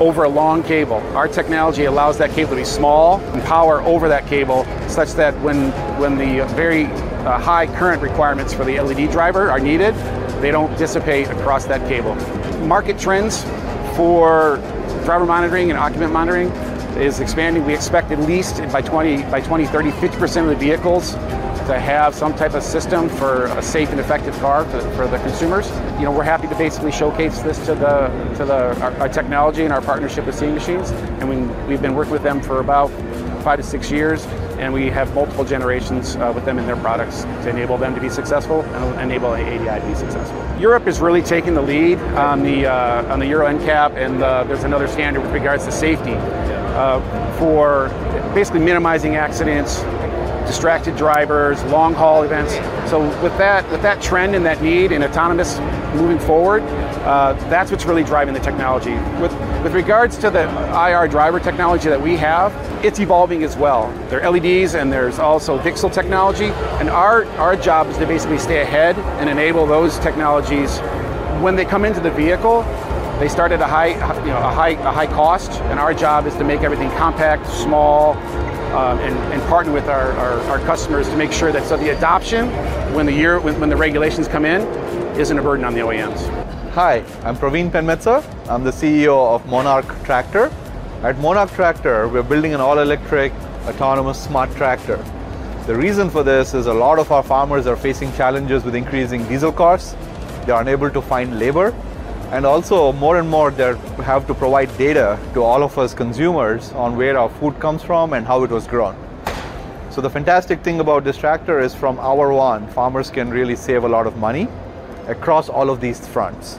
over a long cable. Our technology allows that cable to be small and power over that cable such that when, when the very Uh, high current requirements for the L E D driver are needed, they don't dissipate across that cable. Market trends for driver monitoring and occupant monitoring is expanding. We expect at least by twenty, by twenty thirty, fifty percent of the vehicles to have some type of system for a safe and effective car for, for the consumers. You know, we're happy to basically showcase this to the to the our, our technology and our partnership with Seeing Machines, and we, we've been working with them for about five to six years. And we have multiple generations uh, with them in their products to enable them to be successful and enable A D I to be successful. Europe is really taking the lead on the uh, on the Euro NCAP, and uh, there's another standard with regards to safety uh, for basically minimizing accidents, distracted drivers, long haul events. So with that with that trend and that need in autonomous moving forward, uh, that's what's really driving the technology. With with regards to the I R driver technology that we have, it's evolving as well. There are L E Ds and there's also pixel technology, and our, our job is to basically stay ahead and enable those technologies when they come into the vehicle They start at a high, you know, a high, a high cost, and our job is to make everything compact, small, um, and, and partner with our, our, our customers to make sure that so the adoption, when the year, when, when the regulations come in, isn't a burden on the O E Ms. Hi, I'm Praveen Penmetzer. I'm the C E O of Monarch Tractor. At Monarch Tractor, we're building an all-electric, autonomous, smart tractor. The reason for this is a lot of our farmers are facing challenges with increasing diesel costs. They are unable to find labor. And also, more and more, they have to provide data to all of us consumers on where our food comes from and how it was grown. So the fantastic thing about this tractor is from hour one, farmers can really save a lot of money across all of these fronts.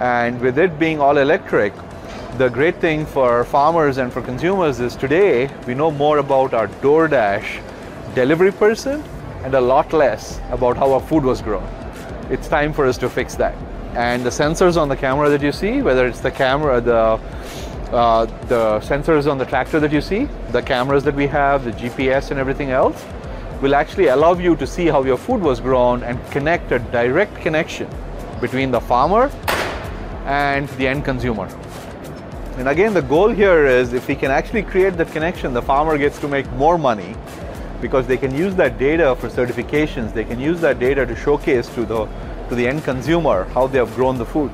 And with it being all electric, the great thing for farmers and for consumers is today, we know more about our DoorDash delivery person and a lot less about how our food was grown. It's time for us to fix that. And the sensors on the camera that you see, whether it's the camera, the, uh, the sensors on the tractor that you see, the cameras that we have, the G P S and everything else, will actually allow you to see how your food was grown and connect a direct connection between the farmer and the end consumer. And again, the goal here is if we can actually create that connection, the farmer gets to make more money because they can use that data for certifications. They can use that data to showcase to the to the end consumer how they have grown the food.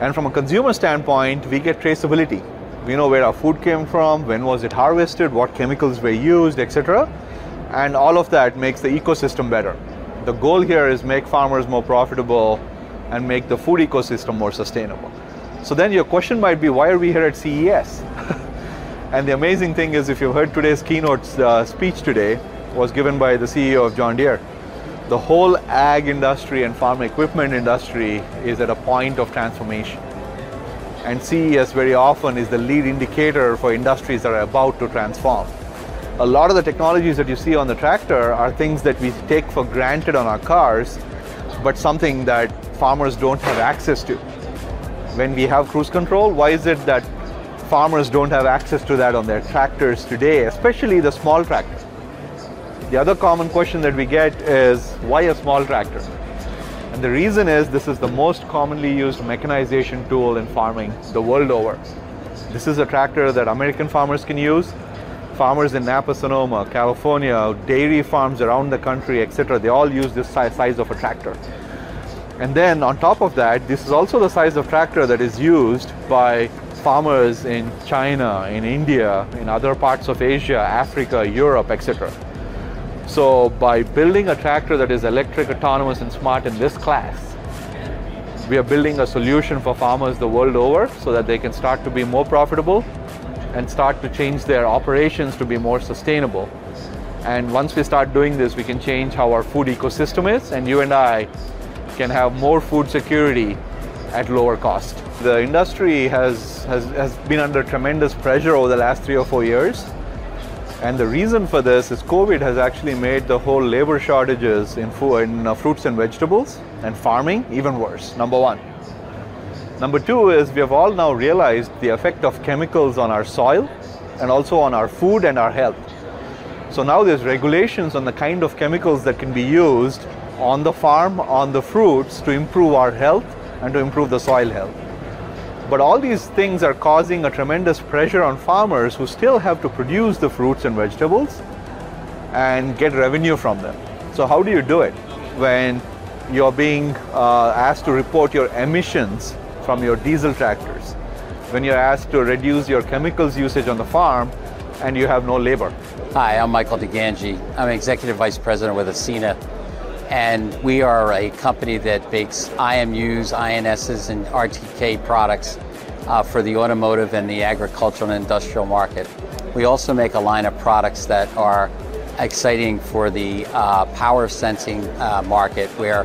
And from a consumer standpoint, we get traceability. We know where our food came from, when was it harvested, what chemicals were used, et cetera. And all of that makes the ecosystem better. The goal here is make farmers more profitable and make the food ecosystem more sustainable. So then your question might be, why are we here at C E S? And the amazing thing is, if you've heard today's keynote uh, speech today, was given by the C E O of John Deere. The whole ag industry and farm equipment industry is at a point of transformation. And C E S very often is the lead indicator for industries that are about to transform. A lot of the technologies that you see on the tractor are things that we take for granted on our cars, but something that farmers don't have access to. When we have cruise control, why is it that farmers don't have access to that on their tractors today, especially the small tractors? The other common question that we get is, why a small tractor? And the reason is, this is the most commonly used mechanization tool in farming the world over. This is a tractor that American farmers can use. Farmers in Napa, Sonoma, California, dairy farms around the country, et cetera, they all use this size of a tractor. And then on top of that, this is also the size of tractor that is used by farmers in China, in India, in other parts of Asia, Africa, Europe, et cetera. So by building a tractor that is electric, autonomous, and smart in this class, we are building a solution for farmers the world over so that they can start to be more profitable and start to change their operations to be more sustainable. And once we start doing this, we can change how our food ecosystem is, and you and I can have more food security at lower cost. The industry has, has, has been under tremendous pressure over the last three or four years. And the reason for this is COVID has actually made the whole labor shortages in, food, in uh, fruits and vegetables and farming even worse, number one. Number two is we have all now realized the effect of chemicals on our soil and also on our food and our health. So now there's regulations on the kind of chemicals that can be used on the farm, on the fruits to improve our health and to improve the soil health. But all these things are causing a tremendous pressure on farmers who still have to produce the fruits and vegetables and get revenue from them. So how do you do it when you're being uh, asked to report your emissions from your diesel tractors, when you're asked to reduce your chemicals usage on the farm and you have no labor? Hi, I'm Michael DeGangi. I'm an Executive Vice President with Ascena, and we are a company that makes I M Us, I N Ss, and R T K products uh, for the automotive and the agricultural and industrial market. We also make a line of products that are exciting for the uh, power sensing uh, market, where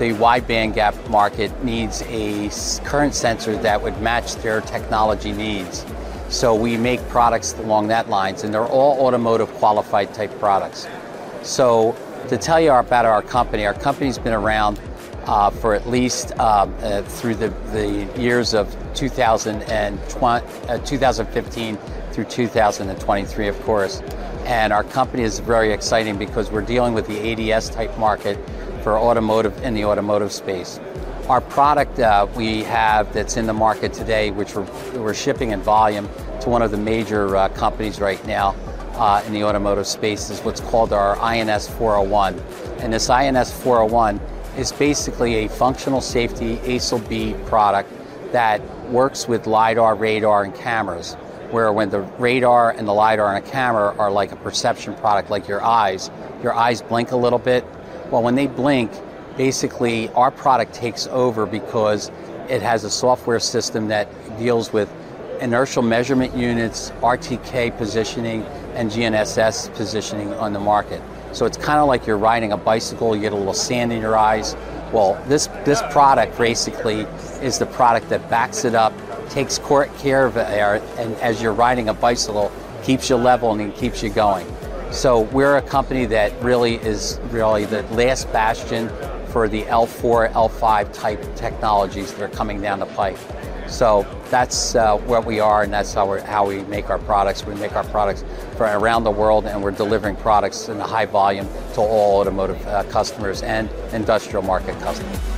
the wide band gap market needs a current sensor that would match their technology needs. So we make products along that lines, and they're all automotive qualified type products. So to tell you about our company, our company's been around uh, for at least uh, uh, through the, the years of two thousand twenty, uh, two thousand fifteen through two thousand twenty-three, of course. And our company is very exciting because we're dealing with the A D S type market for automotive in the automotive space. Our product uh, we have that's in the market today, which we're, we're shipping in volume to one of the major uh, companies right now uh, in the automotive space, is what's called our I N S four oh one. And this I N S four oh one is basically a functional safety A S I L B product that works with LIDAR, radar, and cameras, where when the radar and the LIDAR and a camera are like a perception product, like your eyes, your eyes blink a little bit. Well, when they blink, basically our product takes over because it has a software system that deals with inertial measurement units, R T K positioning, and G N S S positioning on the market. So it's kind of like you're riding a bicycle, you get a little sand in your eyes. Well, this, this product basically is the product that backs it up, takes care of it, and as you're riding a bicycle, keeps you level and keeps you going. So we're a company that really is really the last bastion for the L four, L five type technologies that are coming down the pipe. So that's uh, what we are, and that's how, we're, how we make our products. We make our products from around the world, and we're delivering products in a high volume to all automotive uh, customers and industrial market customers.